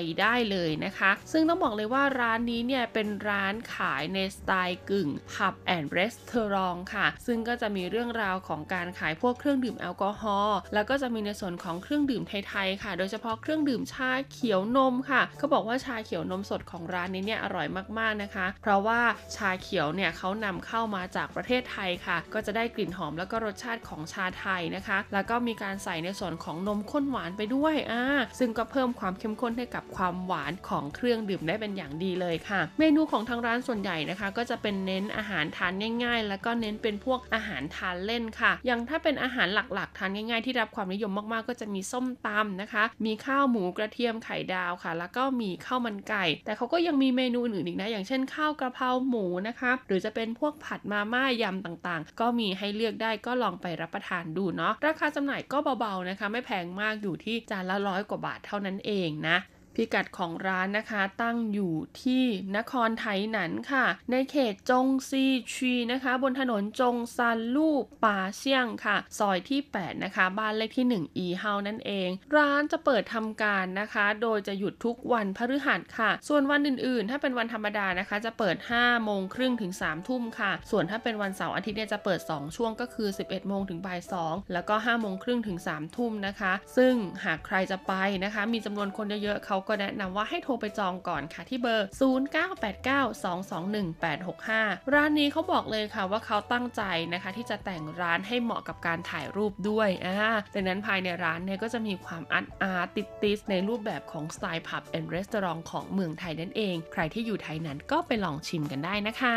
I ได้เลยนะคะซึ่งต้องบอกเลยว่าร้านนี้เนี่ยเป็นร้านขายในสไตล์กึ่งผับแอนด์รีสอร์ทค่ะซึ่งก็จะมีเรื่องราวของการขายพวกเครื่องดื่มแอลกอฮอล์แล้วก็จะมีในส่วนของเครื่องดื่มไทยๆค่ะโดยเฉพาะเครื่องดื่มชาเขียวนมค่ะเขาบอกว่าชาเขียวนมสดของร้านนี้อร่อยมากๆนะคะเพราะว่าชาเขียวเนี่ยเขานำเข้ามาจากประเทศไทยค่ะก็จะได้กลิ่นหอมแล้วก็รสชาติของชาไทยนะคะแล้วก็มีการใส่ในส่วนของนมข้นหวานไปด้วยอ่าซึ่งก็เพิ่มความเข้มข้นให้กับความหวานของเครื่องดื่มได้เป็นอย่างดีเลยค่ะเมนูของทางร้านส่วนใหญ่นะคะก็จะเป็นเน้นอาหารทานง่ายๆแล้วก็เน้นเป็นพวกอาหารทานเล่นค่ะอย่างถ้าเป็นอาหารหลักๆทานง่ายๆที่รับความนิยมมากๆก็จะมีส้มตำนะคะมีข้าวหมูกระเทียมไข่ดาวค่ะแล้วก็มีข้าวมันไก่แต่เขาก็ยังมีเมนูอื่นอีกนะอย่างเช่นข้าวกระเพราหมูนะคะหรือจะเป็นพวกผัดมาม่ายำต่างๆก็มีให้เลือกได้ก็ลองไปรับประทานดูเนาะราคาจำหน่ายก็เบาๆนะคะไม่แพงมากอยู่ที่จานละร้อยกว่าบาทเท่านั้นเองนะพิกัดของร้านนะคะตั้งอยู่ที่นครไทหนันค่ะในเขตจงซีชีนะคะบนถนนจงซันลู่ป่าเชียงค่ะซอยที่แปดนะคะบ้านเลขที่หนึ่งอีเฮานั่นเองร้านจะเปิดทำการนะคะโดยจะหยุดทุกวันพฤหัสค่ะส่วนวันอื่นๆถ้าเป็นวันธรรมดานะคะจะเปิด ห้าโมงครึ่ง ถึง สามทุ่มค่ะส่วนถ้าเป็นวันเสาร์อาทิตย์เนี่ยจะเปิดสองช่วงก็คือ สิบเอ็ดโมง ถึง บ่ายสองแล้วก็ ห้าโมงครึ่ง ถึง สามทุ่มนะคะซึ่งหากใครจะไปนะคะมีจำนวนคนเยอะๆเขาก็แนะนำว่าให้โทรไปจองก่อนค่ะที่เบอร์ศูนย์ เก้า แปด เก้า สอง สอง หนึ่ง แปด หก ห้าร้านนี้เขาบอกเลยค่ะว่าเขาตั้งใจนะคะที่จะแต่งร้านให้เหมาะกับการถ่ายรูปด้วยอ่าดังนั้นภายในร้านเนี่ยก็จะมีความอาร์ตอาร์ตติดติสในรูปแบบของสไตล์ผับแอนด์รีสอร์ทของเมืองไทยนั่นเองใครที่อยู่ไทยนั้นก็ไปลองชิมกันได้นะคะ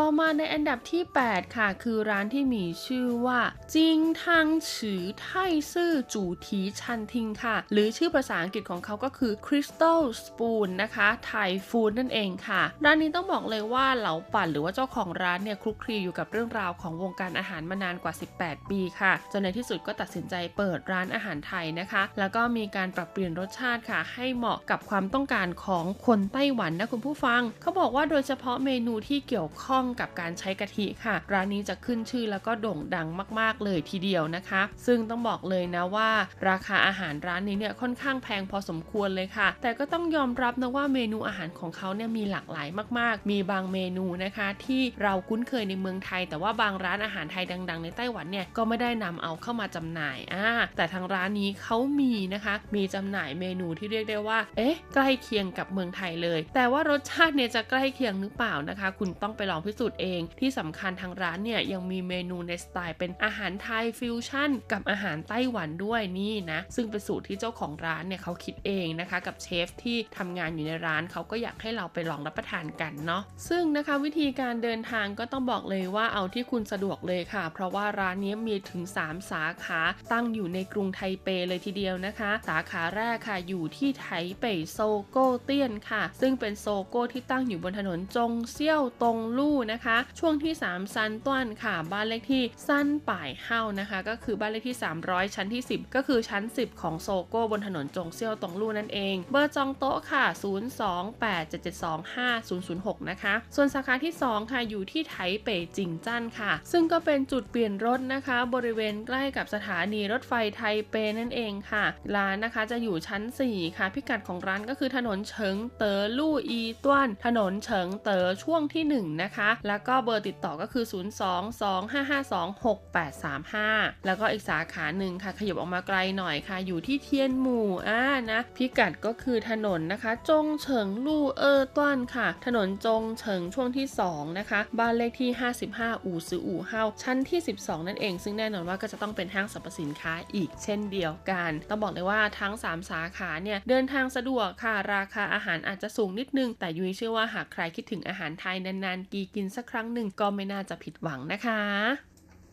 ต่อมาในอันดับที่แปดค่ะคือร้านที่มีชื่อว่าจิงทังฉือไทซื่อจูทีชันทิงค่ะหรือชื่อภาษาอังกฤษของเขาก็คือ Crystal Spoon นะคะไทยฟู้ดนั่นเองค่ะร้านนี้ต้องบอกเลยว่าเหลาปั่นหรือว่าเจ้าของร้านเนี่ยคลุกคลีอยู่กับเรื่องราวของวงการอาหารมานานกว่าสิบแปดปีค่ะจนในที่สุดก็ตัดสินใจเปิดร้านอาหารไทยนะคะแล้วก็มีการปรับเปลี่ยนรสชาติค่ะให้เหมาะกับความต้องการของคนไต้หวันนะคุณผู้ฟังเขาบอกว่าโดยเฉพาะเมนูที่เกี่ยวข้องกับการใช้กะทิค่ะร้านนี้จะขึ้นชื่อแล้วก็โด่งดังมากๆเลยทีเดียวนะคะซึ่งต้องบอกเลยนะว่าราคาอาหารร้านนี้เนี่ยค่อนข้างแพงพอสมควรเลยค่ะแต่ก็ต้องยอมรับนะว่าเมนูอาหารของเขาเนี่ยมีหลากหลายมากๆมีบางเมนูนะคะที่เราคุ้นเคยในเมืองไทยแต่ว่าบางร้านอาหารไทยดังๆในไต้หวันเนี่ยก็ไม่ได้นำเอาเข้ามาจำหน่ายอ่าแต่ทางร้านนี้เขามีนะคะมีจำหน่ายเมนูที่เรียกได้ว่าเอ๊ะใกล้เคียงกับเมืองไทยเลยแต่ว่ารสชาติเนี่ยจะใกล้เคียงหรือเปล่านะคะคุณต้องไปลองพิสูจน์เองที่สำคัญทางร้านเนี่ยยังมีเมนูในสไตล์เป็นอาหารไทยฟิวชั่นกับอาหารไต้หวันด้วยนี่นะซึ่งเป็นสูตรที่เจ้าของร้านเนี่ยเขาคิดเองนะคะกับเชฟที่ทำงานอยู่ในร้านเขาก็อยากให้เราไปลองรับประทานกันเนาะซึ่งนะคะวิธีการเดินทางก็ต้องบอกเลยว่าเอาที่คุณสะดวกเลยค่ะเพราะว่าร้านนี้มีถึงสามสาขาตั้งอยู่ในกรุงไทเปเลยทีเดียวนะคะสาขาแรกค่ะอยู่ที่ไทเปโซโก้เตี้ยนค่ะซึ่งเป็นโซโก้ที่ตั้งอยู่บนถนนจงเซี่ยวตงลู่ ลู่นะคะช่วงที่สามซันต้วนค่ะบ้านเลขที่ซันป่ายเฮ้านะคะก็คือบ้านเลขที่สามร้อยชั้นที่สิบก็คือชั้นสิบของโซโก้บนถนนจงเซี่ยวตงลู่นั่นเองเบอร์จองโต๊ะค่ะศูนย์ สอง แปด เจ็ด เจ็ด สอง ห้า ศูนย์ ศูนย์ หกนะคะส่วนสาขาที่สองค่ะอยู่ที่ไถเป่จิงจั่นค่ะซึ่งก็เป็นจุดเปลี่ยนรถนะคะบริเวณใกล้กับสถานีรถไฟไทเปนั่นเองค่ะร้านนะคะจะอยู่ชั้นสี่ค่ะพิกัดของร้านก็คือถนนเฉิงเต๋อลู่อีต้วนถนนเฉิงเต๋อช่วงที่หนึ่งนะคะแล้วก็เบอร์ติดต่อก็คือศูนย์ สอง สอง ห้า ห้า สอง หก แปด สาม ห้าแล้วก็อีกสาขาหนึ่งค่ะขยับออกมาไกลหน่อยค่ะอยู่ที่เทียนหมู่อ่านะพิกัดก็คือถนนนะคะจงเฉิงลู่เออต้วนค่ะถนนจงเฉิงช่วงที่สองนะคะบ้านเลขที่ห้าสิบห้าอู่ซืออู่เฮาชั้นที่สิบสองนั่นเองซึ่งแน่นอนว่าก็จะต้องเป็นห้างสรรพสินค้าอีกเช่นเดียวกันต้องบอกเลยว่าทั้งสามสาขาเนี่ยเดินทางสะดวกค่ะราคาอาหารอาจจะสูงนิดนึงแต่ยุ้ยเชื่อว่าหากใครคิดถึงอาหารไทยนานๆกีกินสักครั้งหนึ่งก็ไม่น่าจะผิดหวังนะคะ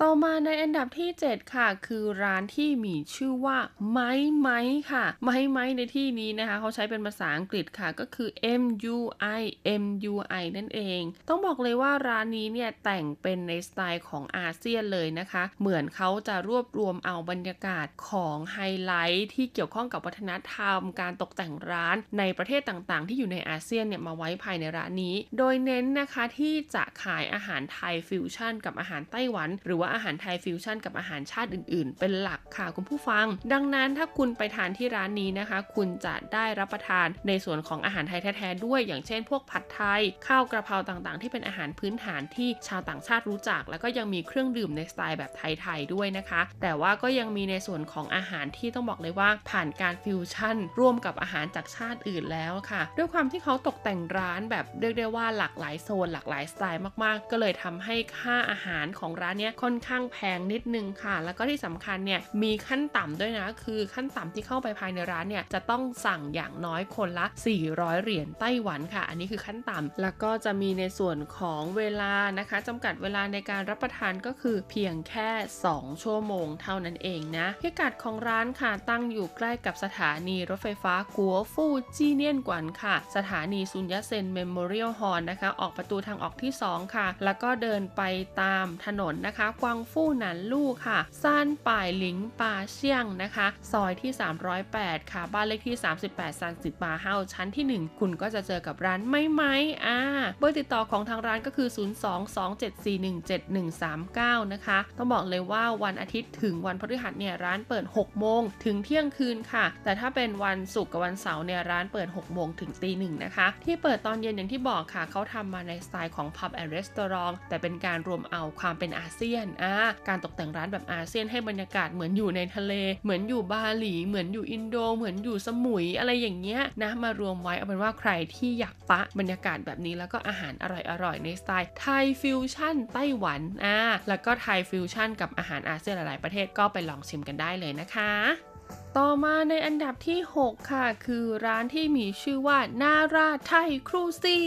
ต่อมาในอันดับที่เจ็ดค่ะคือร้านที่มีชื่อว่าไม้ไม้ค่ะไม้ไม้ในที่นี้นะคะเขาใช้เป็นภาษาอังกฤษค่ะก็คือ M U I M U I นั่นเองต้องบอกเลยว่าร้านนี้เนี่ยแต่งเป็นในสไตล์ของอาเซียนเลยนะคะเหมือนเขาจะรวบรวมเอาบรรยากาศของไฮไลท์ที่เกี่ยวข้องกับวัฒนธรรมการตกแต่งร้านในประเทศต่างๆที่อยู่ในอาเซียนเนี่ยมาไว้ภายในร้านนี้โดยเน้นนะคะที่จะขายอาหารไทยฟิวชั่นกับอาหารไต้หวันหรือว่าอาหารไทยฟิวชั่นกับอาหารชาติอื่นๆเป็นหลักค่ะคุณผู้ฟังดังนั้นถ้าคุณไปทานที่ร้านนี้นะคะคุณจะได้รับประทานในส่วนของอาหารไทยแท้ๆด้วยอย่างเช่นพวกผัดไทยข้าวกระเพราต่างๆที่เป็นอาหารพื้นฐานที่ชาวต่างชาติรู้จักแล้วก็ยังมีเครื่องดื่มในสไตล์แบบไทยๆด้วยนะคะแต่ว่าก็ยังมีในส่วนของอาหารที่ต้องบอกเลยว่าผ่านการฟิวชั่นร่วมกับอาหารจากชาติอื่นแล้วค่ะด้วยความที่เขาตกแต่งร้านแบบเรียกได้ว่าหลากหลายโซนหลากหลายสไตล์มากๆก็เลยทำให้ค่าอาหารของร้านเนี้ยค่อนข้างแพงนิดนึงค่ะแล้วก็ที่สำคัญเนี่ยมีขั้นต่ำด้วยนะคือขั้นต่ำที่เข้าไปภายในร้านเนี่ยจะต้องสั่งอย่างน้อยคนละสี่ร้อยเหรียญไต้หวันค่ะอันนี้คือขั้นต่ำแล้วก็จะมีในส่วนของเวลานะคะจำกัดเวลาในการรับประทานก็คือเพียงแค่สองชั่วโมงเท่านั้นเองนะพิกัดของร้านค่ะตั้งอยู่ใกล้กับสถานีรถไฟฟ้ากัวฟูจีเนียนกวนค่ะสถานีซุนยะเซ็นเมมโมเรียลฮอลนะคะออกประตูทางออกที่สองค่ะแล้วก็เดินไปตามถนนนะคะกวางฟู่หนานลู่ค่ะซ่านป่ายหลิงป่าเชี่ยงนะคะซอยที่สามร้อยแปดค่ะบ้านเลขที่สามสิบแปดซันสิป่าเฮาชั้นที่หนึ่งคุณก็จะเจอกับร้านไม้ไม้อ่าเบอร์ติดต่อของทางร้านก็คือศูนย์ สอง สอง เจ็ด สี่ หนึ่ง เจ็ด หนึ่ง สาม เก้านะคะต้องบอกเลยว่าวันอาทิตย์ถึงวันพฤหัสเนี่ยร้านเปิด หก โมงถึงเที่ยงคืนค่ะแต่ถ้าเป็นวันศุกร์กับวันเสาร์เนี่ยร้านเปิด หก โมงถึง ตีหนึ่ง นะคะที่เปิดตอนเย็นอย่างที่บอกค่ะเขาทำมาในสไตล์ของ Pub and Restaurant แต่เป็นการรวมเอาความเป็นอาเซียนการตกแต่งร้านแบบอาเซียนให้บรรยากาศเหมือนอยู่ในทะเลเหมือนอยู่บาหลีเหมือนอยู่อินโดเหมือนอยู่สมุยอะไรอย่างเงี้ยนะมารวมไว้เอาเป็นว่าใครที่อยากปะบรรยากาศแบบนี้แล้วก็อาหารอร่อยๆในสไตล์ไทยฟิวชั่นไต้หวันอ่าแล้วก็ไทยฟิวชั่นกับอาหารอาเซียนหลายๆประเทศก็ไปลองชิมกันได้เลยนะคะต่อมาในอันดับที่หกค่ะคือร้านที่มีชื่อว่านาราไทยครูซี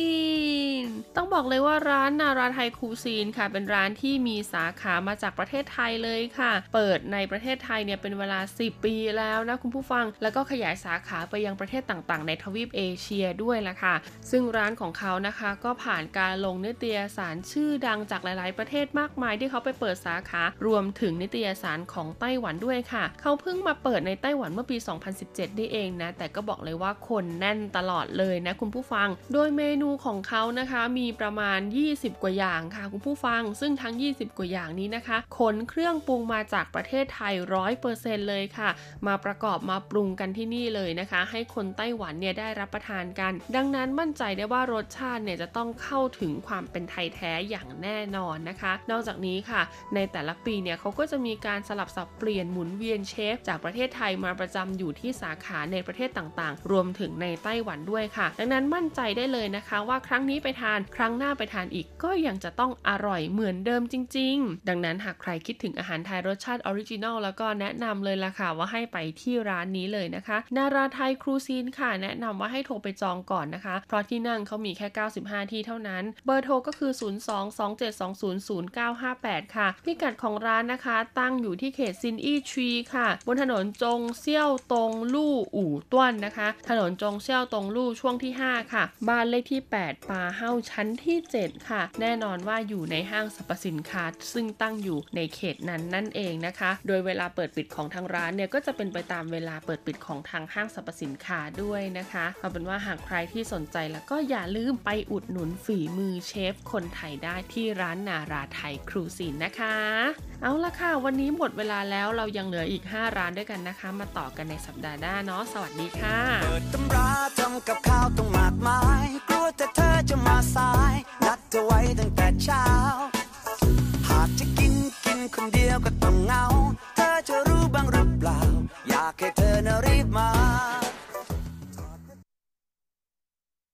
นต้องบอกเลยว่าร้านนาราไทยครูซีนค่ะเป็นร้านที่มีสาขามาจากประเทศไทยเลยค่ะเปิดในประเทศไทยเนี่ยเป็นเวลาสิบปีแล้วนะคุณผู้ฟังแล้วก็ขยายสาขาไปยังประเทศต่างๆในทวีปเอเชียด้วยล่ะค่ะซึ่งร้านของเขานะคะก็ผ่านการลงนิตยสารชื่อดังจากหลายๆประเทศมากมายที่เขาไปเปิดสาขารวมถึงนิตยสารของไต้หวันด้วยค่ะเขาเพิ่งมาเปิดในไต้หวันเมื่อปีสองพันสิบเจ็ดนี่เองนะแต่ก็บอกเลยว่าคนแน่นตลอดเลยนะคุณผู้ฟังโดยเมนูของเขานะคะมีประมาณยี่สิบกว่าอย่างค่ะคุณผู้ฟังซึ่งทั้งยี่สิบกว่าอย่างนี้นะคะขนเครื่องปรุงมาจากประเทศไทย ร้อยเปอร์เซ็นต์ เลยค่ะมาประกอบมาปรุงกันที่นี่เลยนะคะให้คนไต้หวันเนี่ยได้รับประทานกันดังนั้นมั่นใจได้ว่ารสชาติเนี่ยจะต้องเข้าถึงความเป็นไทยแท้อย่างแน่นอนนะคะนอกจากนี้ค่ะในแต่ละปีเนี่ยเขาก็จะมีการสลับสับเปลี่ยนหมุนเวียนเชฟจากประเทศไทยมาประจำอยู่ที่สาขาในประเทศต่างๆรวมถึงในไต้หวันด้วยค่ะดังนั้นมั่นใจได้เลยนะคะว่าครั้งนี้ไปทานครั้งหน้าไปทานอีกก็ยังจะต้องอร่อยเหมือนเดิมจริงๆดังนั้นหากใครคิดถึงอาหารไทยรสชาติออริจินอลแล้วก็แนะนำเลยล่ะค่ะว่าให้ไปที่ร้านนี้เลยนะคะนาราไทยครูซีนค่ะแนะนำว่าให้โทรไปจองก่อนนะคะเพราะที่นั่งเขามีแค่เก้าสิบห้าที่เท่านั้นเบอร์โทรก็คือศูนย์ สอง สอง เจ็ด สอง ศูนย์ ศูนย์ เก้า ห้า แปดค่ะพิกัดของร้านนะคะตั้งอยู่ที่เขตซินอี้ทรีค่ะบนถนนจง เซี่ยวตงลู่อู่ต้วนนะคะถนนจงเซี่ยวตงลู่ช่วงที่ห้าค่ะบ้านเลขที่แปดปาเฮาชั้นที่เจ็ดค่ะแน่นอนว่าอยู่ในห้างสรรพสินค้าซึ่งตั้งอยู่ในเขตนั้นนั่นเองนะคะโดยเวลาเปิดปิดของทางร้านเนี่ยก็จะเป็นไปตามเวลาเปิดปิดของทางห้างสรรพสินค้าด้วยนะคะเอาเป็นว่าหากใครที่สนใจแล้วก็อย่าลืมไปอุดหนุนฝีมือเชฟคนไทยได้ที่ร้านนาราไทยครูสินนะคะเอาละค่ะวันนี้หมดเวลาแล้วเรายังเหลืออีกห้าร้านด้วยกันนะคะมาต่อกันในสัปดาห์หน้าเนาะสวัสดีค่ะเปิดตำราทำกับข้าวต้องมากมายกลัวแต่เธอจะมาสายนัดเธอไว้ตั้งแต่เช้าหากจะกินกินคนเดียวก็ต้องเหงา